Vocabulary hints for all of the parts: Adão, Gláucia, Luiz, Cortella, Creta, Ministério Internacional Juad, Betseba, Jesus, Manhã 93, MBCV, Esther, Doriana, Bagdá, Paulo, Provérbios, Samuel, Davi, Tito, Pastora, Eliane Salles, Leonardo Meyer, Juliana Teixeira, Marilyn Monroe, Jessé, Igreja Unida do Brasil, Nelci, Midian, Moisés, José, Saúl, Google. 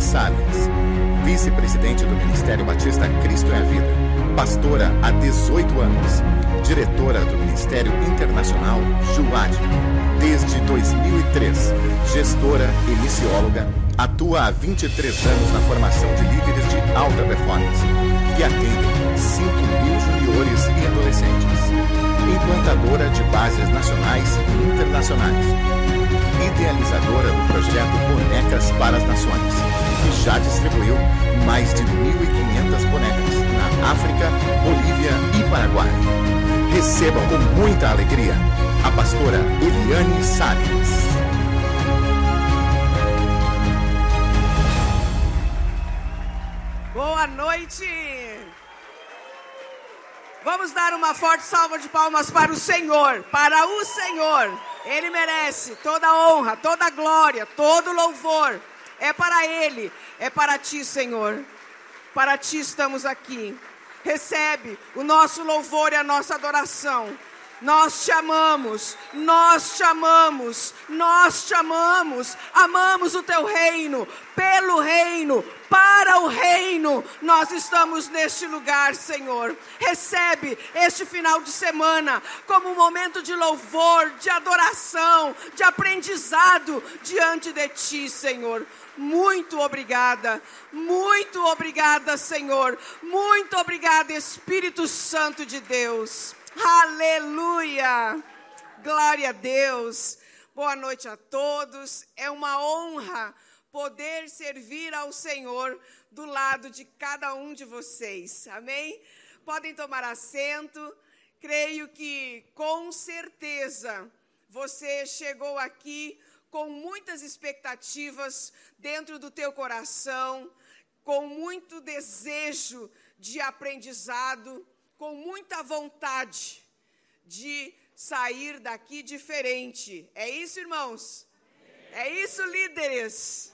Eliane Salles, vice-presidente do Ministério Batista Cristo é a Vida, pastora há 18 anos, diretora do Ministério Internacional Juad, desde 2003, gestora e missióloga, atua há 23 anos na formação de líderes de alta performance e atende 5.000 juniores e adolescentes, implantadora de bases nacionais e internacionais, idealizadora do projeto Bonecas para as Nações, que já distribuiu mais de 1.500 bonecas na África, Bolívia e Paraguai. Recebam com muita alegria a pastora Eliane Salles. Boa noite! Vamos dar uma forte salva de palmas para o Senhor, para o Senhor. Ele merece toda a honra, toda a glória, todo o louvor. É para Ele, é para Ti, Senhor. Para Ti estamos aqui. Recebe o nosso louvor e a nossa adoração. Nós Te amamos, nós Te amamos, nós Te amamos. Amamos o Teu reino, pelo reino, para o reino. Nós estamos neste lugar, Senhor. Recebe este final de semana como um momento de louvor, de adoração, de aprendizado diante de Ti, Senhor. Muito obrigada, Senhor. Muito obrigada, Espírito Santo de Deus. Aleluia! Glória a Deus! Boa noite a todos. É uma honra poder servir ao Senhor do lado de cada um de vocês. Amém? Podem tomar assento. Creio que, com certeza, você chegou aqui com muitas expectativas dentro do teu coração, com muito desejo de aprendizado, com muita vontade de sair daqui diferente. É isso, irmãos? Amém. É isso, líderes?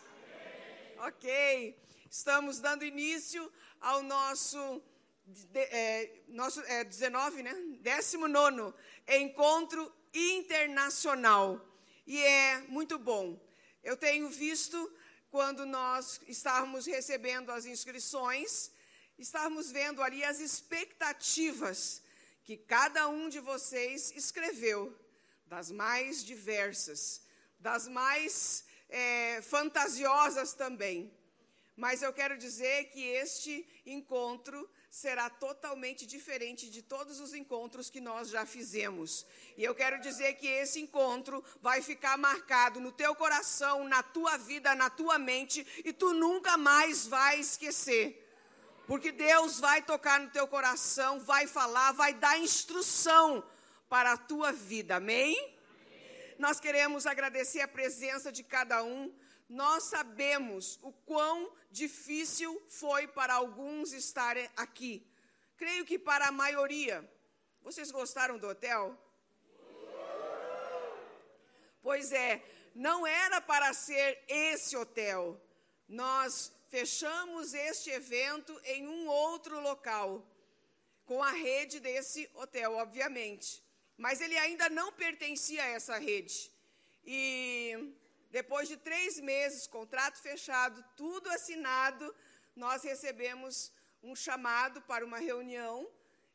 Amém. Ok. Estamos dando início ao nosso, 19, né? 19º Encontro Internacional. E é muito bom. Eu tenho visto, quando nós estávamos recebendo as inscrições, estarmos vendo ali as expectativas que cada um de vocês escreveu, das mais diversas, das mais fantasiosas também. Mas eu quero dizer que este encontro será totalmente diferente de todos os encontros que nós já fizemos. E eu quero dizer que esse encontro vai ficar marcado no teu coração, na tua vida, na tua mente, e tu nunca mais vai esquecer. Porque Deus vai tocar no teu coração, vai falar, vai dar instrução para a tua vida, amém? Amém. Nós queremos agradecer a presença de cada um. Nós sabemos o quão difícil foi para alguns estar aqui. Creio que para a maioria. Vocês gostaram do hotel? Pois é, não era para ser esse hotel. Nós fechamos este evento em um outro local, com a rede desse hotel, obviamente. Mas ele ainda não pertencia a essa rede. E depois de 3 meses, contrato fechado, tudo assinado, nós recebemos um chamado para uma reunião.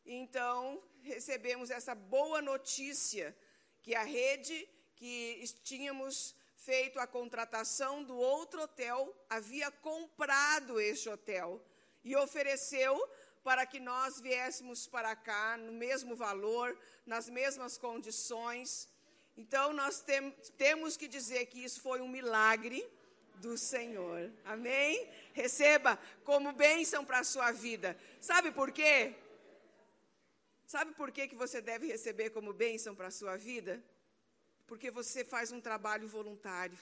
Então, recebemos essa boa notícia, que a rede que tínhamos feito a contratação do outro hotel, havia comprado este hotel e ofereceu para que nós viéssemos para cá no mesmo valor, nas mesmas condições. Então, nós temos que dizer que isso foi um milagre do Senhor. Amém? Receba como bênção para a sua vida. Sabe por quê? Sabe por quê que você deve receber como bênção para a sua vida? Porque você faz um trabalho voluntário.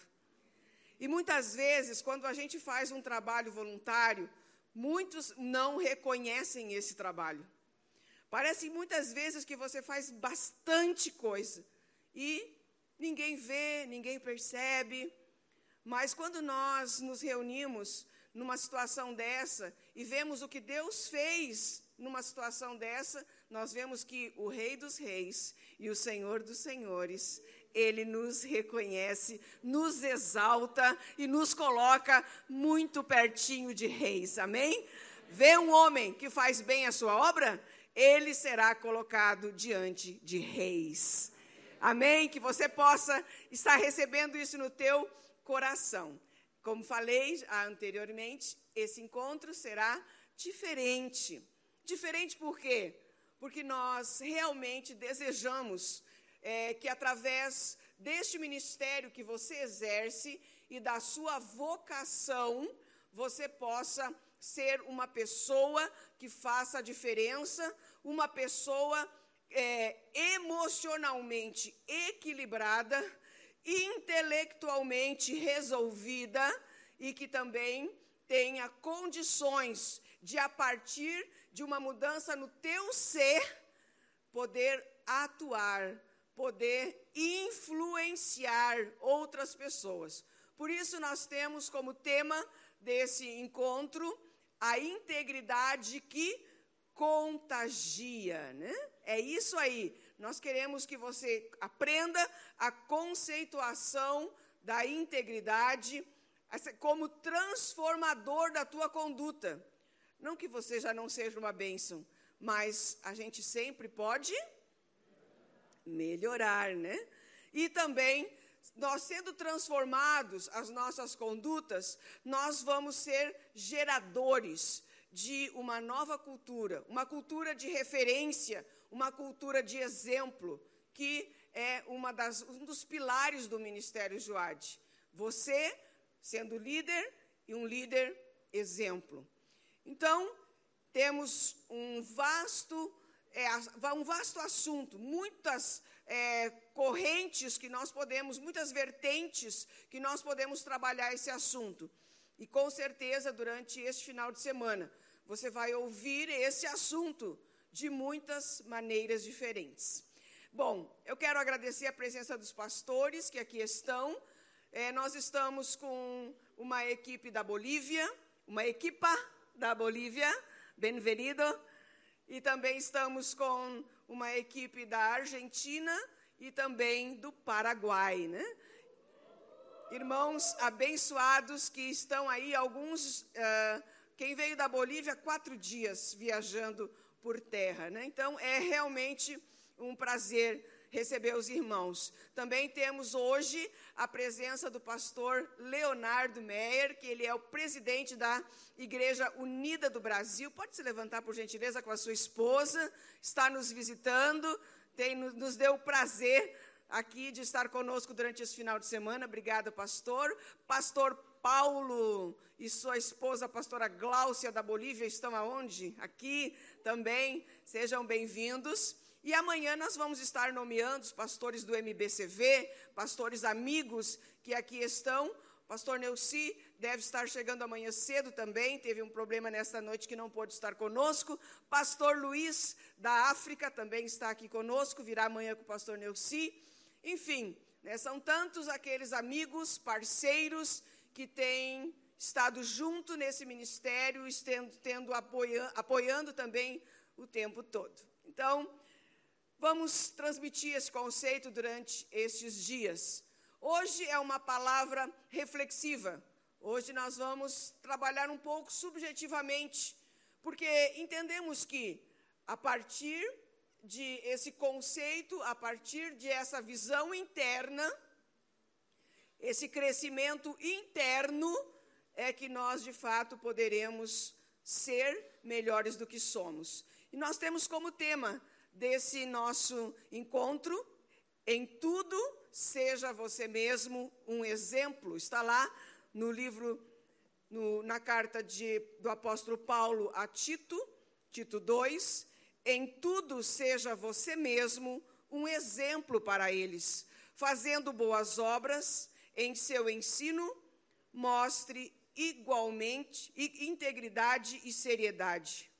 E muitas vezes, quando a gente faz um trabalho voluntário, muitos não reconhecem esse trabalho. Parece muitas vezes que você faz bastante coisa e ninguém vê, ninguém percebe. Mas quando nós nos reunimos numa situação dessa e vemos o que Deus fez numa situação dessa, nós vemos que o Rei dos Reis e o Senhor dos Senhores Ele nos reconhece, nos exalta e nos coloca muito pertinho de reis, amém? Vê um homem que faz bem a sua obra, ele será colocado diante de reis, amém? Que você possa estar recebendo isso no teu coração. Como falei anteriormente, esse encontro será diferente. Diferente por quê? Porque nós realmente desejamos que através deste ministério que você exerce e da sua vocação, você possa ser uma pessoa que faça a diferença, uma pessoa emocionalmente equilibrada, intelectualmente resolvida e que também tenha condições de, a partir de uma mudança no teu ser, poder atuar, poder influenciar outras pessoas. Por isso, nós temos como tema desse encontro a integridade que contagia, né? É isso aí. Nós queremos que você aprenda a conceituação da integridade como transformador da tua conduta. Não que você já não seja uma bênção, mas a gente sempre pode melhorar, né? E também, nós sendo transformados as nossas condutas, nós vamos ser geradores de uma nova cultura, uma cultura de referência, uma cultura de exemplo, que é um dos pilares do Ministério Juad. Você sendo líder e um líder exemplo. Então, temos um vasto assunto, muitas correntes que nós podemos, muitas vertentes que nós podemos trabalhar esse assunto. E, com certeza, durante este final de semana, você vai ouvir esse assunto de muitas maneiras diferentes. Bom, eu quero agradecer a presença dos pastores que aqui estão. Nós estamos com uma equipe da Bolívia, uma equipa da Bolívia, bem-vindo. E também estamos com uma equipe da Argentina e também do Paraguai, né? Irmãos abençoados que estão aí, alguns, quem veio da Bolívia, 4 dias viajando por terra, né? Então, é realmente um prazer receber os irmãos. Também temos hoje a presença do pastor Leonardo Meyer, que ele é o presidente da Igreja Unida do Brasil. Pode se levantar, por gentileza, com a sua esposa, está nos visitando, nos deu o prazer aqui de estar conosco durante esse final de semana. Obrigada, pastor. Pastor Paulo e sua esposa, a pastora Gláucia, da Bolívia, estão aonde? Aqui também. Sejam bem-vindos. E amanhã nós vamos estar nomeando os pastores do MBCV, pastores amigos que aqui estão. Pastor Nelci deve estar chegando amanhã cedo também, teve um problema nesta noite que não pôde estar conosco. Pastor Luiz, da África, também está aqui conosco, virá amanhã com o pastor Nelci. Enfim, né, são tantos aqueles amigos, parceiros, que têm estado junto nesse ministério, apoiando também o tempo todo. Então, vamos transmitir esse conceito durante estes dias. Hoje é uma palavra reflexiva. Hoje nós vamos trabalhar um pouco subjetivamente, porque entendemos que, a partir de esse conceito, a partir de essa visão interna, esse crescimento interno, é que nós, de fato, poderemos ser melhores do que somos. E nós temos como tema desse nosso encontro, em tudo, seja você mesmo um exemplo. Está lá no livro, na carta do apóstolo Paulo a Tito, Tito 2, em tudo seja você mesmo um exemplo para eles, fazendo boas obras. Em seu ensino, mostre igualmente integridade e seriedade.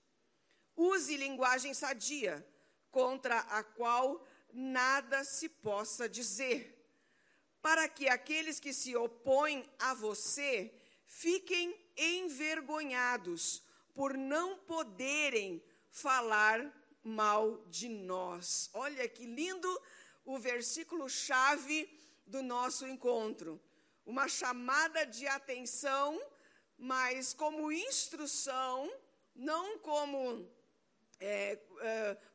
Use linguagem sadia, contra a qual nada se possa dizer, para que aqueles que se opõem a você fiquem envergonhados por não poderem falar mal de nós. Olha que lindo o versículo-chave do nosso encontro. Uma chamada de atenção, mas como instrução, não como...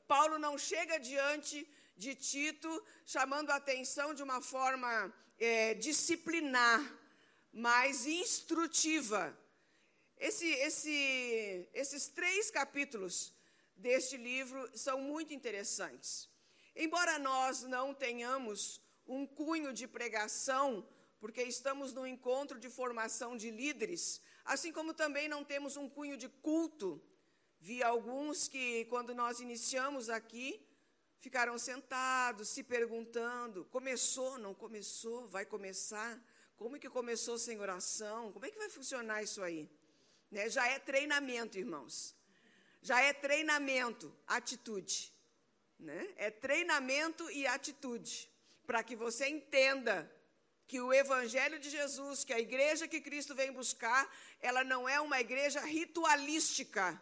Paulo não chega diante de Tito chamando a atenção de uma forma disciplinar, mas instrutiva. Esses 3 capítulos deste livro são muito interessantes. Embora nós não tenhamos um cunho de pregação, porque estamos num encontro de formação de líderes, assim como também não temos um cunho de culto. Vi alguns que, quando nós iniciamos aqui, ficaram sentados, se perguntando, começou, não começou, vai começar? Como é que começou sem oração? Como é que vai funcionar isso aí? Né? Já é treinamento, irmãos. Já é treinamento, atitude. Né? É treinamento e atitude, para que você entenda que o Evangelho de Jesus, que a igreja que Cristo vem buscar, ela não é uma igreja ritualística.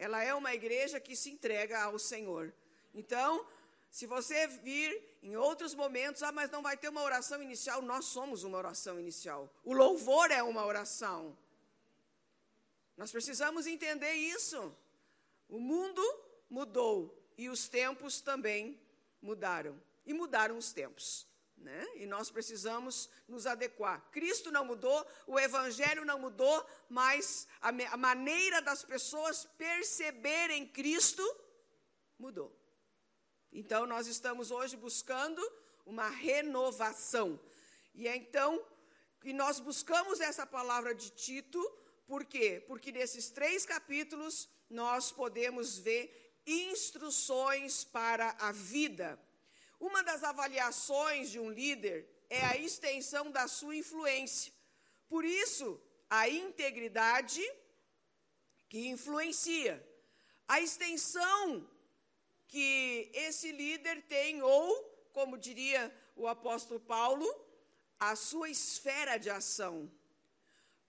Ela é uma igreja que se entrega ao Senhor. Então, se você vir em outros momentos, mas não vai ter uma oração inicial, nós somos uma oração inicial. O louvor é uma oração. Nós precisamos entender isso. O mundo mudou e os tempos também mudaram. E mudaram os tempos, né? E nós precisamos nos adequar. Cristo não mudou, o Evangelho não mudou, mas a maneira das pessoas perceberem Cristo mudou. Então, nós estamos hoje buscando uma renovação. E é então que nós buscamos essa palavra de Tito, por quê? Porque nesses 3 capítulos nós podemos ver instruções para a vida. Uma das avaliações de um líder é a extensão da sua influência. Por isso, a integridade que influencia, a extensão que esse líder tem, ou, como diria o apóstolo Paulo, a sua esfera de ação.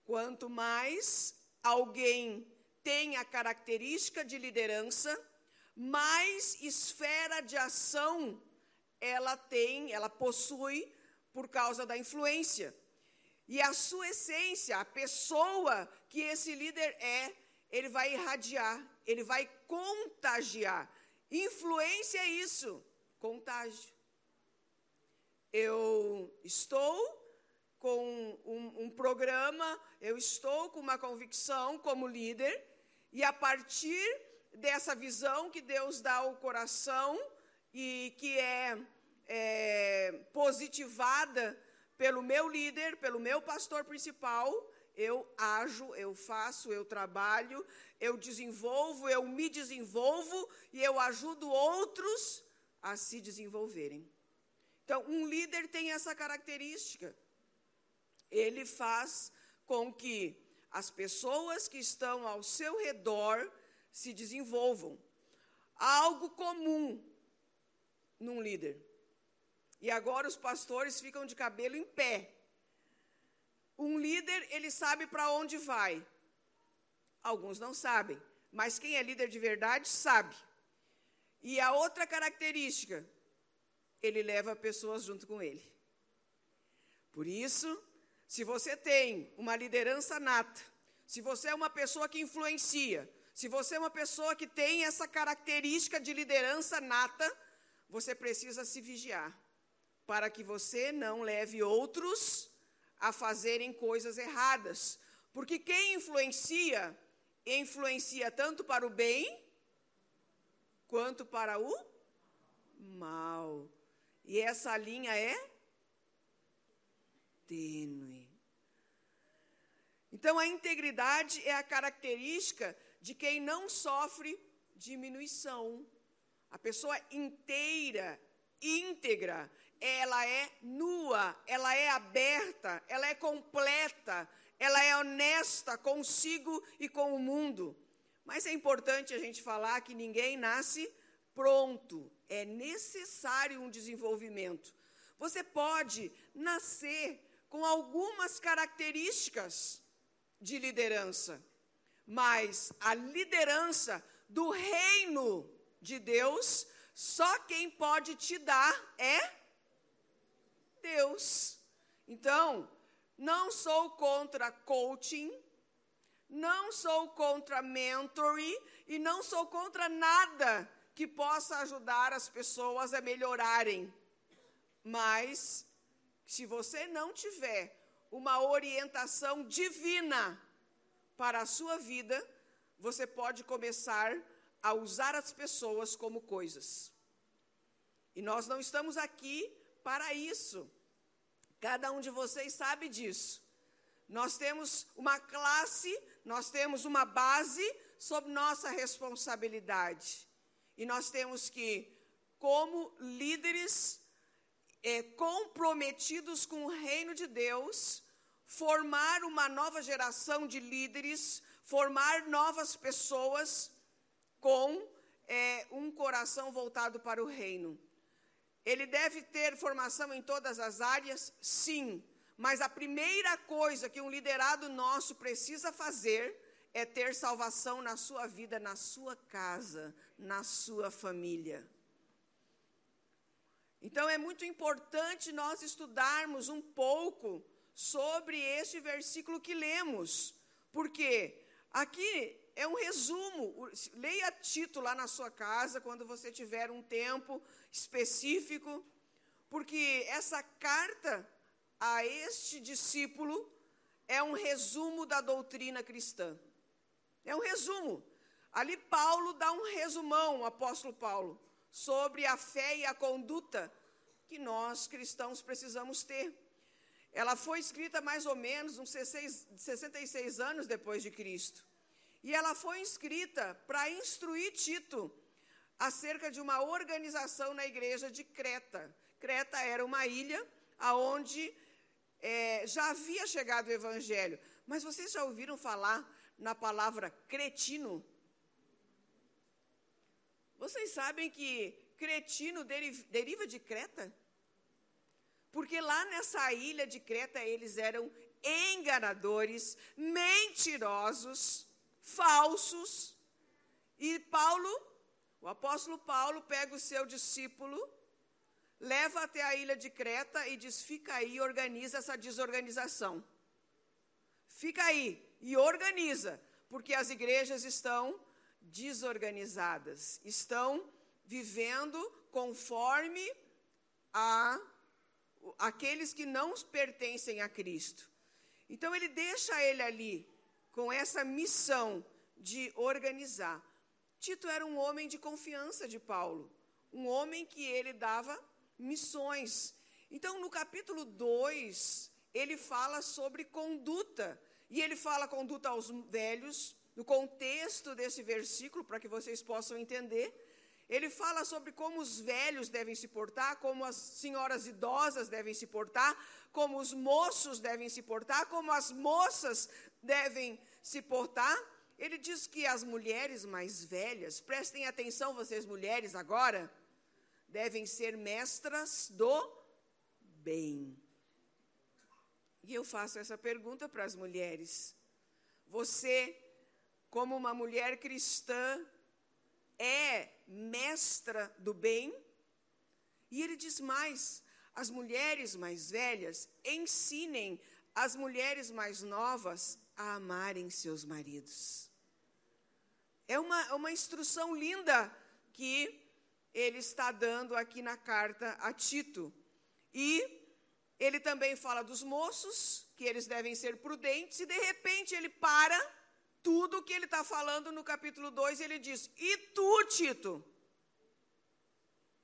Quanto mais alguém tem a característica de liderança, mais esfera de ação ela possui por causa da influência. E a sua essência, a pessoa que esse líder é, ele vai irradiar, ele vai contagiar. Influência é isso, contágio. Eu estou com um programa, eu estou com uma convicção como líder, e a partir dessa visão que Deus dá ao coração, e que é positivada pelo meu líder, pelo meu pastor principal, eu ajo, eu faço, eu trabalho, eu desenvolvo, eu me desenvolvo e eu ajudo outros a se desenvolverem. Então, um líder tem essa característica. Ele faz com que as pessoas que estão ao seu redor se desenvolvam. Há algo comum num líder. E agora os pastores ficam de cabelo em pé. Um líder, ele sabe para onde vai. Alguns não sabem, mas quem é líder de verdade sabe. E a outra característica, ele leva pessoas junto com ele. Por isso, se você tem uma liderança nata, se você é uma pessoa que influencia, se você é uma pessoa que tem essa característica de liderança nata, você precisa se vigiar, para que você não leve outros a fazerem coisas erradas. Porque quem influencia, influencia tanto para o bem, quanto para o mal. E essa linha é tênue. Então, a integridade é a característica de quem não sofre diminuição. A pessoa inteira, íntegra, ela é nua, ela é aberta, ela é completa, ela é honesta consigo e com o mundo. Mas é importante a gente falar que ninguém nasce pronto, é necessário um desenvolvimento. Você pode nascer com algumas características de liderança, mas a liderança do reino de Deus Só quem pode te dar é Deus. Então, não sou contra coaching, não sou contra mentoring e não sou contra nada que possa ajudar as pessoas a melhorarem. Mas, se você não tiver uma orientação divina para a sua vida, você pode começar a usar as pessoas como coisas. E nós não estamos aqui para isso. Cada um de vocês sabe disso. Nós temos uma classe, nós temos uma base sob nossa responsabilidade. E nós temos que, como líderes comprometidos com o reino de Deus, formar uma nova geração de líderes, formar novas pessoas com um coração voltado para o reino. Ele deve ter formação em todas as áreas? Sim. Mas a primeira coisa que um liderado nosso precisa fazer é ter salvação na sua vida, na sua casa, na sua família. Então, é muito importante nós estudarmos um pouco sobre este versículo que lemos. Porque aqui é um resumo. Leia Tito lá na sua casa, quando você tiver um tempo específico. Porque essa carta a este discípulo é um resumo da doutrina cristã. É um resumo. Ali Paulo dá um resumão, o apóstolo Paulo, sobre a fé e a conduta que nós cristãos precisamos ter. Ela foi escrita mais ou menos uns 66 anos depois de Cristo. E ela foi escrita para instruir Tito acerca de uma organização na igreja de Creta. Creta era uma ilha onde já havia chegado o evangelho. Mas vocês já ouviram falar na palavra cretino? Vocês sabem que cretino deriva de Creta? Porque lá nessa ilha de Creta, eles eram enganadores, mentirosos, falsos. E Paulo, o apóstolo Paulo, pega o seu discípulo, leva até a ilha de Creta e diz, fica aí e organiza essa desorganização. Fica aí e organiza, porque as igrejas estão desorganizadas, estão vivendo conforme aqueles que não pertencem a Cristo. Então, ele deixa ele ali com essa missão de organizar. Tito era um homem de confiança de Paulo, um homem que ele dava missões. Então, no capítulo 2, ele fala sobre conduta, e ele fala conduta aos velhos. No contexto desse versículo, para que vocês possam entender, ele fala sobre como os velhos devem se portar, como as senhoras idosas devem se portar, como os moços devem se portar, como as moças devem se portar. Ele diz que as mulheres mais velhas, prestem atenção vocês mulheres agora, devem ser mestras do bem. E eu faço essa pergunta para as mulheres. Você, como uma mulher cristã, é mestra do bem? E ele diz mais, as mulheres mais velhas ensinem as mulheres mais novas a amarem seus maridos. É uma instrução linda que ele está dando aqui na carta a Tito. E ele também fala dos moços, que eles devem ser prudentes, e de repente ele para tudo o que ele está falando no capítulo 2, ele diz, e tu, Tito?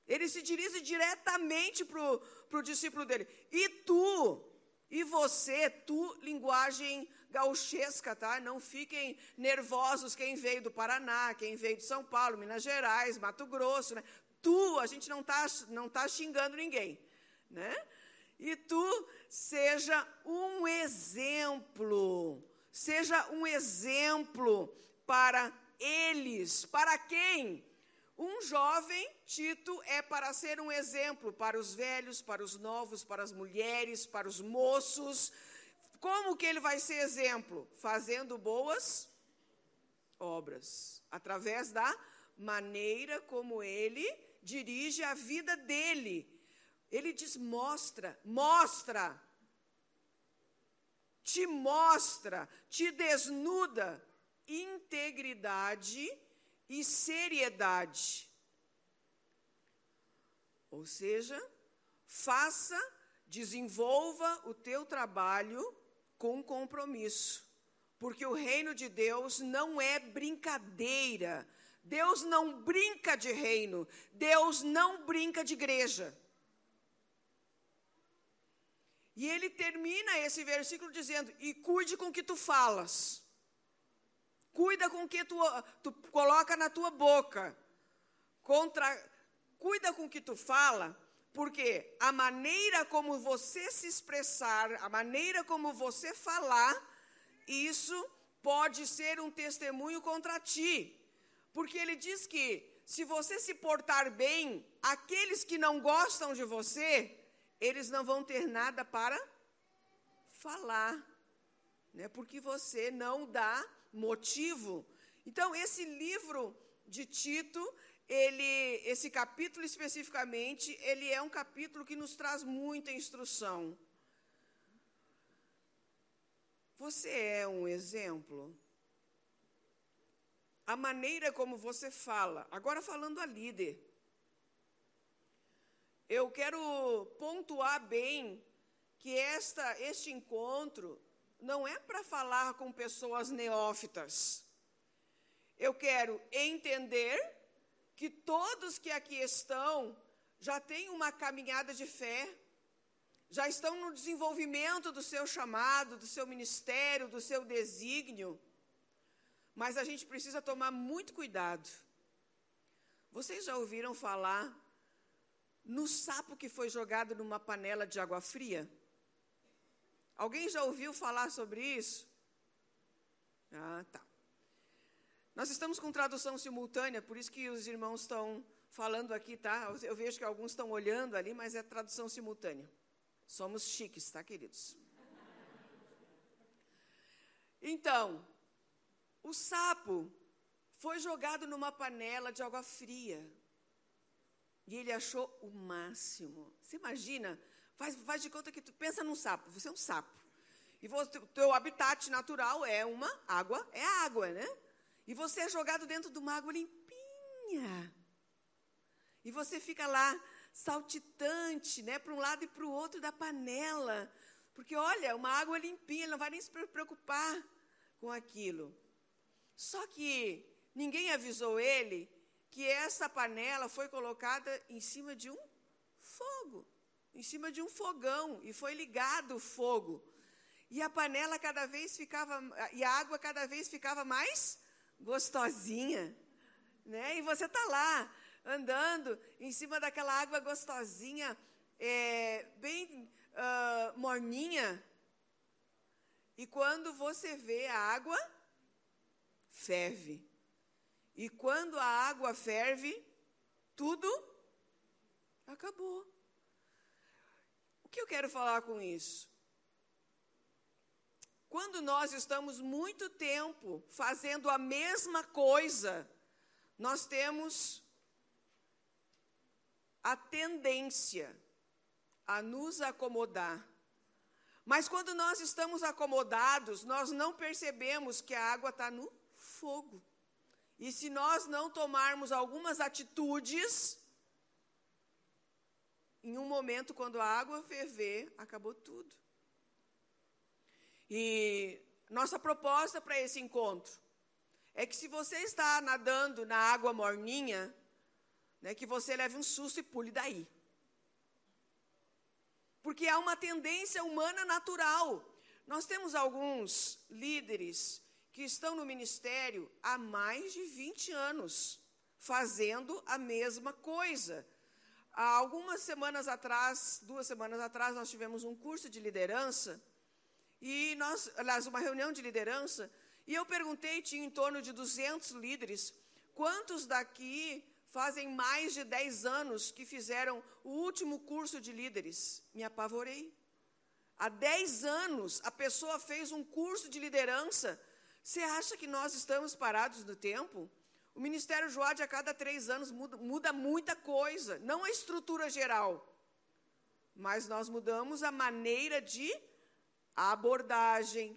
Ele se dirige diretamente para o discípulo dele. E tu? E você? Tu, linguagem gauchesca, tá? Não fiquem nervosos quem veio do Paraná, quem veio de São Paulo, Minas Gerais, Mato Grosso, né? Tu, a gente não tá xingando ninguém, né? E tu seja um exemplo. Seja um exemplo para eles. Para quem? Um jovem, Tito, é para ser um exemplo para os velhos, para os novos, para as mulheres, para os moços. Como que ele vai ser exemplo? Fazendo boas obras, através da maneira como ele dirige a vida dele. Ele diz, mostra, te mostra, te desnuda integridade e seriedade. Ou seja, faça, desenvolva o teu trabalho com compromisso, porque o reino de Deus não é brincadeira. Deus não brinca de reino, Deus não brinca de igreja. E ele termina esse versículo dizendo, e cuide com o que tu falas, cuida com o que tu coloca na tua boca, cuida com o que tu fala, porque a maneira como você se expressar, a maneira como você falar, isso pode ser um testemunho contra ti. Porque ele diz que, se você se portar bem, aqueles que não gostam de você, eles não vão ter nada para falar, né? Porque você não dá motivo. Então, esse livro de Tito, esse capítulo especificamente, ele é um capítulo que nos traz muita instrução. Você é um exemplo? A maneira como você fala. Agora, falando a líder, eu quero pontuar bem que este encontro não é para falar com pessoas neófitas. Eu quero entender que todos que aqui estão já têm uma caminhada de fé, já estão no desenvolvimento do seu chamado, do seu ministério, do seu desígnio, mas a gente precisa tomar muito cuidado. Vocês já ouviram falar no sapo que foi jogado numa panela de água fria? Alguém já ouviu falar sobre isso? Ah, tá. Nós estamos com tradução simultânea, por isso que os irmãos estão falando aqui, tá? Eu vejo que alguns estão olhando ali, mas é tradução simultânea. Somos chiques, tá, queridos? Então, o sapo foi jogado numa panela de água fria e ele achou o máximo. Você imagina, faz de conta que tu pensa num sapo, você é um sapo. E o teu habitat natural é água, né? E você é jogado dentro de uma água limpinha. E você fica lá, saltitante, né, para um lado e para o outro da panela. Porque, olha, uma água limpinha, ele não vai nem se preocupar com aquilo. Só que ninguém avisou ele que essa panela foi colocada em cima de um fogo, em cima de um fogão, e foi ligado o fogo. E a panela cada vez ficava, e a água cada vez ficava mais gostosinha, né? E você está lá, andando em cima daquela água gostosinha, bem morninha, e quando você vê, a água ferve. E quando a água ferve, tudo acabou. O que eu quero falar com isso? Quando nós estamos muito tempo fazendo a mesma coisa, nós temos a tendência a nos acomodar. Mas quando nós estamos acomodados, nós não percebemos que a água está no fogo. E se nós não tomarmos algumas atitudes, em um momento, quando a água ferver, acabou tudo. E nossa proposta para esse encontro é que, se você está nadando na água morninha, né, que você leve um susto e pule daí. Porque há uma tendência humana natural. Nós temos alguns líderes que estão no ministério há mais de 20 anos, fazendo a mesma coisa. Há algumas semanas atrás, 2 semanas atrás, nós tivemos um curso de liderança, uma reunião de liderança, e eu perguntei, tinha em torno de 200 líderes, quantos daqui fazem mais de 10 anos que fizeram o último curso de líderes? Me apavorei. Há 10 anos, a pessoa fez um curso de liderança. Você acha que nós estamos parados no tempo? O Ministério Juad, a cada 3 anos, muda muita coisa. Não a estrutura geral, mas nós mudamos a maneira de abordagem,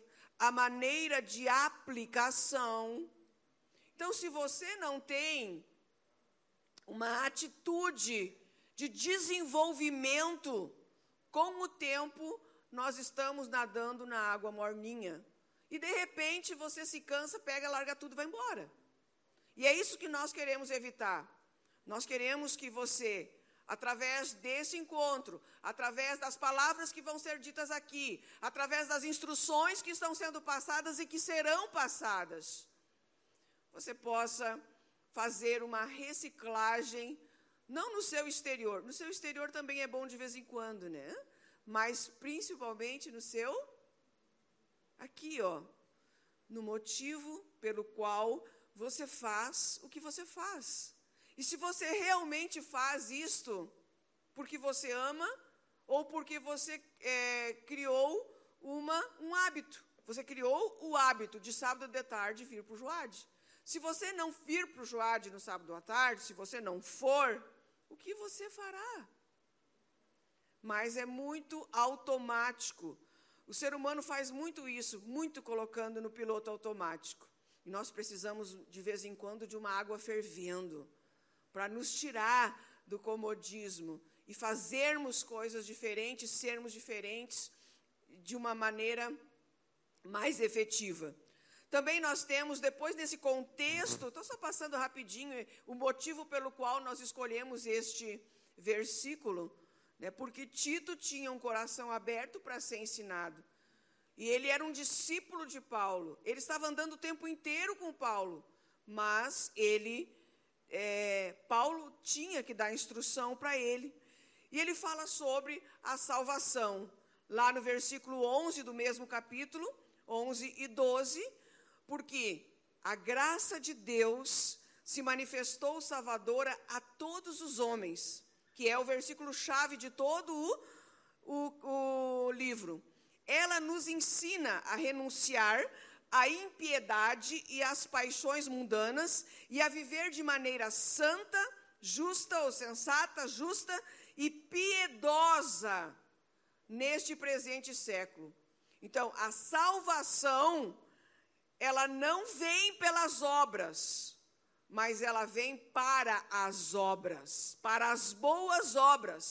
a maneira de aplicação. Então, se você não tem uma atitude de desenvolvimento, com o tempo, nós estamos nadando na água morninha. E, de repente, você se cansa, pega, larga tudo e vai embora. E é isso que nós queremos evitar. Nós queremos que você, através desse encontro, através das palavras que vão ser ditas aqui, através das instruções que estão sendo passadas e que serão passadas, você possa fazer uma reciclagem, não no seu exterior. No seu exterior também é bom de vez em quando, né? Mas principalmente no seu... aqui, ó. No motivo pelo qual... você faz o que você faz. E se você realmente faz isto porque você ama ou porque você criou um hábito. Você criou o hábito de sábado de tarde vir para o Juad. Se você não vir para o Juad no sábado à tarde, se você não for, o que você fará? Mas é muito automático. O ser humano faz muito isso, muito colocando no piloto automático. E nós precisamos, de vez em quando, de uma água fervendo, para nos tirar do comodismo e fazermos coisas diferentes, sermos diferentes de uma maneira mais efetiva. Também nós temos, depois desse contexto, estou só passando rapidinho, o motivo pelo qual nós escolhemos este versículo, né, porque Tito tinha um coração aberto para ser ensinado. E ele era um discípulo de Paulo. Ele estava andando o tempo inteiro com Paulo. Mas Paulo tinha que dar instrução para ele. E ele fala sobre a salvação. Lá no versículo 11 do mesmo capítulo, 11 e 12. Porque a graça de Deus se manifestou salvadora a todos os homens. Que é o versículo-chave de todo o livro. Ela nos ensina a renunciar à impiedade e às paixões mundanas e a viver de maneira santa, justa ou sensata, justa e piedosa neste presente século. Então, a salvação, ela não vem pelas obras, mas ela vem para as obras, para as boas obras.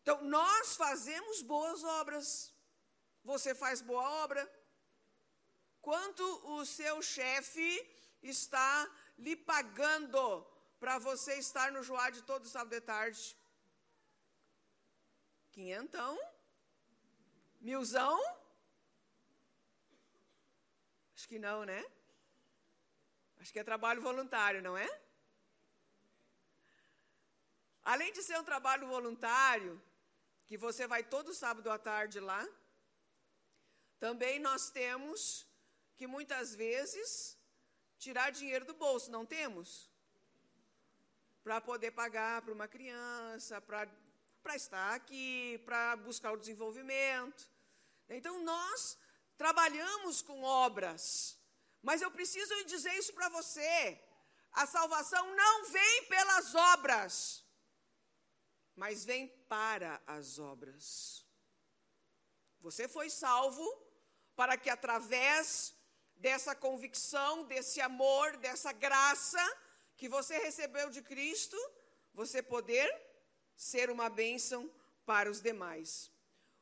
Então, nós fazemos boas obras. Você faz boa obra? Quanto o seu chefe está lhe pagando para você estar no Juad todo sábado de tarde? 500? 1000? Acho que não, né? Acho que é trabalho voluntário, não é? Além de ser um trabalho voluntário, que você vai todo sábado à tarde lá, também nós temos que, muitas vezes, tirar dinheiro do bolso, não temos? Para poder pagar para uma criança, para estar aqui, para buscar o desenvolvimento. Então, nós trabalhamos com obras. Mas eu preciso dizer isso para você. A salvação não vem pelas obras, mas vem para as obras. Você foi salvo para que, através dessa convicção, desse amor, dessa graça que você recebeu de Cristo, você poder ser uma bênção para os demais.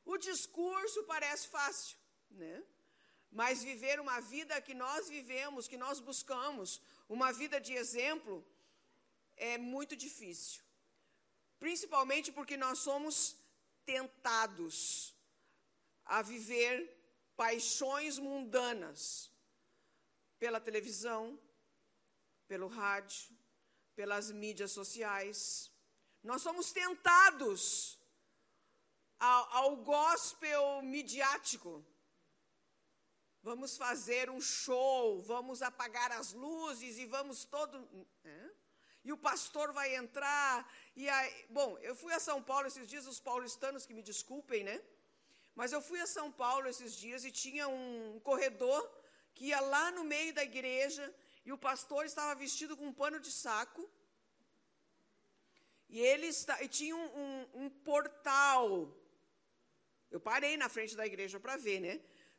O discurso parece fácil, né? Mas viver uma vida que nós vivemos, que nós buscamos, uma vida de exemplo, é muito difícil. Principalmente porque nós somos tentados a viver paixões mundanas, pela televisão, pelo rádio, pelas mídias sociais. Nós somos tentados ao gospel midiático. Vamos fazer um show, vamos apagar as luzes e vamos e o pastor vai entrar. Bom, eu fui a São Paulo esses dias, os paulistanos que me desculpem, né? Mas eu fui a São Paulo esses dias e tinha um corredor que ia lá no meio da igreja E o pastor estava vestido com um pano de saco. E ele tinha um portal. Eu parei na frente da igreja para ver, né?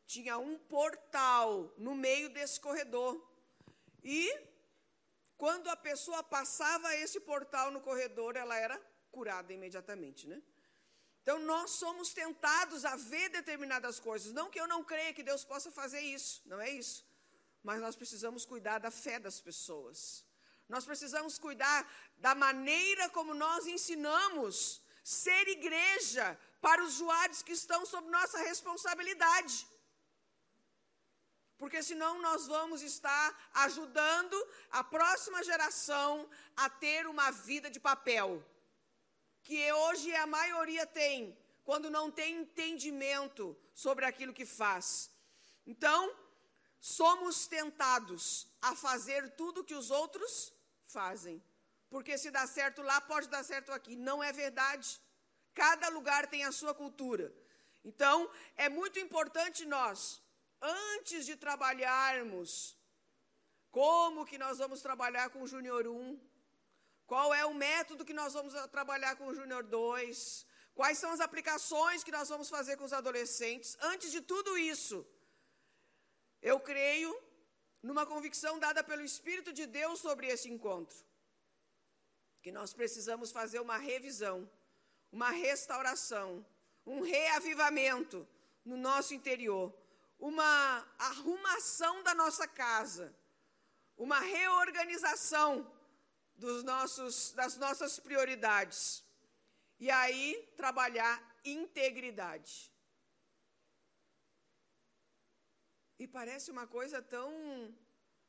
Tinha um portal no meio desse corredor. E quando a pessoa passava esse portal no corredor, ela era curada imediatamente, né? Então, nós somos tentados a ver determinadas coisas. Não que eu não creia que Deus possa fazer isso, não é isso. Mas nós precisamos cuidar da fé das pessoas. Nós precisamos cuidar da maneira como nós ensinamos ser igreja para os juades que estão sob nossa responsabilidade. Porque senão nós vamos estar ajudando a próxima geração a ter uma vida de papel. Que hoje a maioria tem, quando não tem entendimento sobre aquilo que faz. Então, somos tentados a fazer tudo o que os outros fazem. Porque se dá certo lá, pode dar certo aqui. Não é verdade. Cada lugar tem a sua cultura. Então, é muito importante nós, antes de trabalharmos, como que nós vamos trabalhar com o Júnior 1, qual é o método que nós vamos trabalhar com o Júnior 2, quais são as aplicações que nós vamos fazer com os adolescentes. Antes de tudo isso, eu creio numa convicção dada pelo Espírito de Deus sobre esse encontro, que nós precisamos fazer uma revisão, uma restauração, um reavivamento no nosso interior, uma arrumação da nossa casa, uma reorganização das nossas prioridades. E aí, trabalhar integridade. E parece uma coisa tão...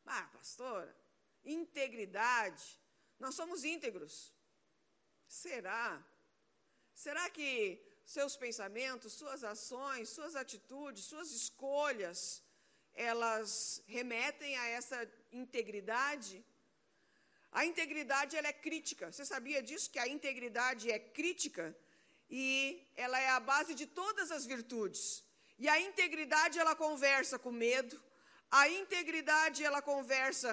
Ah, pastora, integridade, nós somos íntegros. Será? Será que seus pensamentos, suas ações, suas atitudes, suas escolhas, elas remetem a essa integridade? A integridade, ela é crítica. Você sabia disso? Que a integridade é crítica e ela é a base de todas as virtudes. E a integridade, ela conversa com medo. A integridade, ela conversa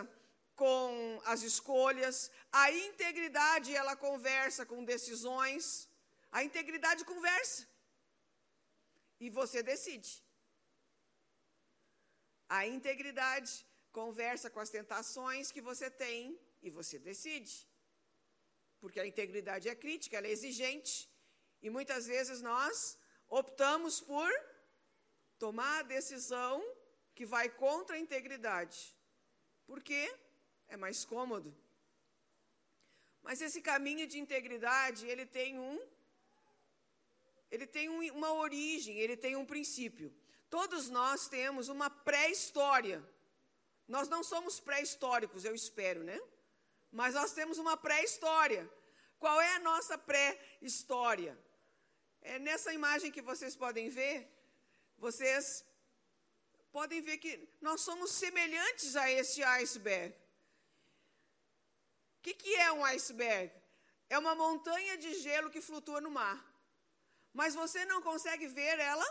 com as escolhas. A integridade, ela conversa com decisões. A integridade conversa. E você decide. A integridade conversa com as tentações que você tem. E você decide, porque a integridade é crítica, ela é exigente, e muitas vezes nós optamos por tomar a decisão que vai contra a integridade, porque é mais cômodo. Mas esse caminho de integridade, ele tem uma origem, ele tem um princípio. Todos nós temos uma pré-história. Nós não somos pré-históricos, eu espero, né? Mas nós temos uma pré-história. Qual é a nossa pré-história? É nessa imagem que vocês podem ver que nós somos semelhantes a esse iceberg. O que é um iceberg? É uma montanha de gelo que flutua no mar. Mas você não consegue ver ela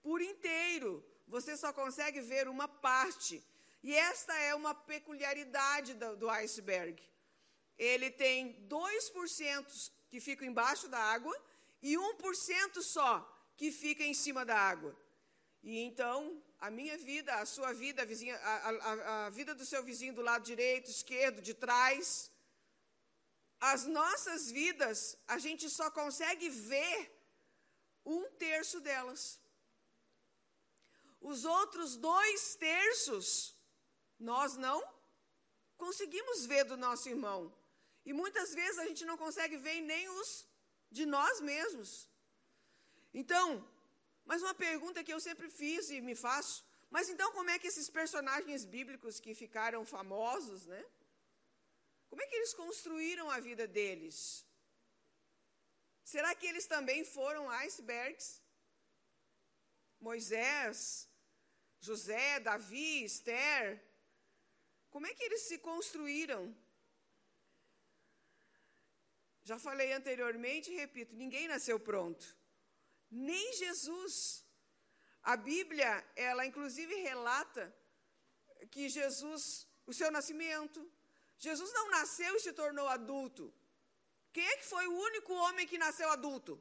por inteiro. Você só consegue ver uma parte. E esta é uma peculiaridade do iceberg. Ele tem 2% que fica embaixo da água e 1% só que fica em cima da água. E então, a minha vida, a sua vida, a vida do seu vizinho do lado direito, esquerdo, de trás, as nossas vidas, a gente só consegue ver 1/3 delas. Os outros 2/3... nós não conseguimos ver do nosso irmão. E muitas vezes a gente não consegue ver nem os de nós mesmos. Então, mas uma pergunta que eu sempre fiz e me faço, mas então como é que esses personagens bíblicos que ficaram famosos, né? Como é que eles construíram a vida deles? Será que eles também foram icebergs? Moisés, José, Davi, Esther... Como é que eles se construíram? Já falei anteriormente e repito, ninguém nasceu pronto. Nem Jesus. A Bíblia, ela inclusive relata que Jesus, o seu nascimento, Jesus não nasceu e se tornou adulto. Quem é que foi o único homem que nasceu adulto?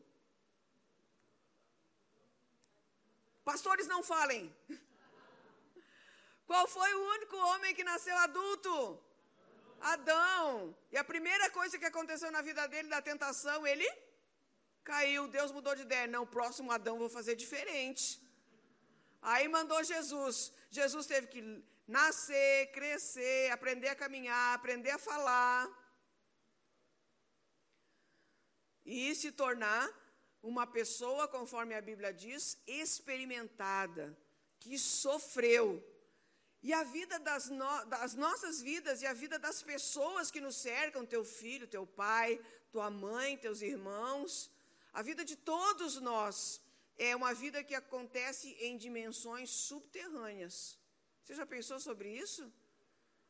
Pastores, não falem. Qual foi o único homem que nasceu adulto? Adão. E a primeira coisa que aconteceu na vida dele, da tentação, ele caiu. Deus mudou de ideia. Não, próximo Adão vou fazer diferente. Aí mandou Jesus. Jesus teve que nascer, crescer, aprender a caminhar, aprender a falar. E se tornar uma pessoa, conforme a Bíblia diz, experimentada, que sofreu. E a vida das nossas vidas e a vida das pessoas que nos cercam, teu filho, teu pai, tua mãe, teus irmãos, a vida de todos nós é uma vida que acontece em dimensões subterrâneas. Você já pensou sobre isso?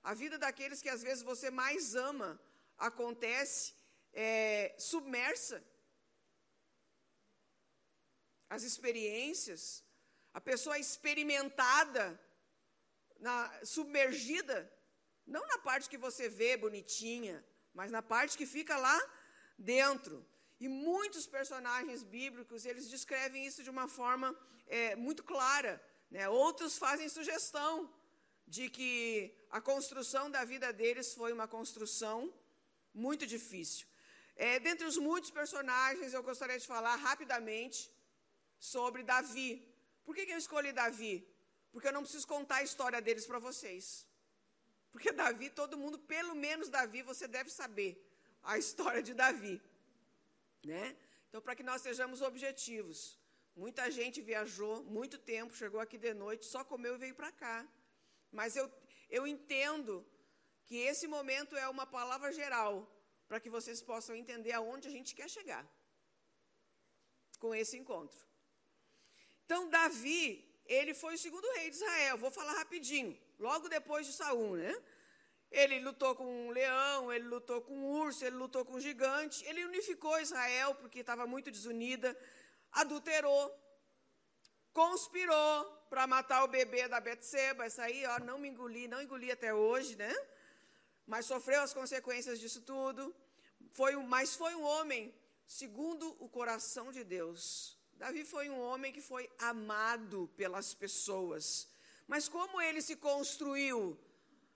A vida daqueles que às vezes você mais ama acontece submersa. As experiências, a pessoa experimentada, submergida, não na parte que você vê bonitinha, mas na parte que fica lá dentro. E muitos personagens bíblicos, eles descrevem isso de uma forma muito clara, né? Outros fazem sugestão de que a construção da vida deles foi uma construção muito difícil. Dentre os muitos personagens, eu gostaria de falar rapidamente sobre Davi. Por que eu escolhi Davi? Porque eu não preciso contar a história deles para vocês. Porque Davi, todo mundo, pelo menos Davi, você deve saber a história de Davi, né? Então, para que nós sejamos objetivos. Muita gente viajou, muito tempo, chegou aqui de noite, só comeu e veio para cá. Mas eu entendo que esse momento é uma palavra geral, para que vocês possam entender aonde a gente quer chegar com esse encontro. Então, Davi, ele foi o segundo rei de Israel. Vou falar rapidinho, logo depois de Saúl, né? Ele lutou com um leão, ele lutou com um urso, ele lutou com um gigante. Ele unificou Israel, porque estava muito desunida. Adulterou, conspirou para matar o bebê da Betseba. Essa aí, ó, não engoli até hoje, né? Mas sofreu as consequências disso tudo. Mas foi um homem segundo o coração de Deus. Davi foi um homem que foi amado pelas pessoas. Mas como ele se construiu?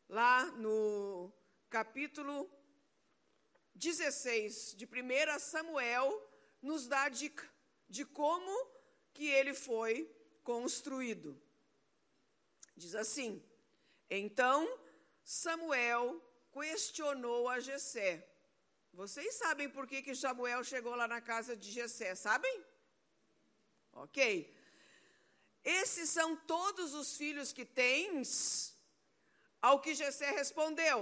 Lá no capítulo 16 de 1 Samuel, nos dá a dica de como que ele foi construído. Diz assim: então Samuel questionou a Jessé. Vocês sabem por que Samuel chegou lá na casa de Jessé, sabem? Ok. Esses são todos os filhos que tens? Ao que Jessé respondeu: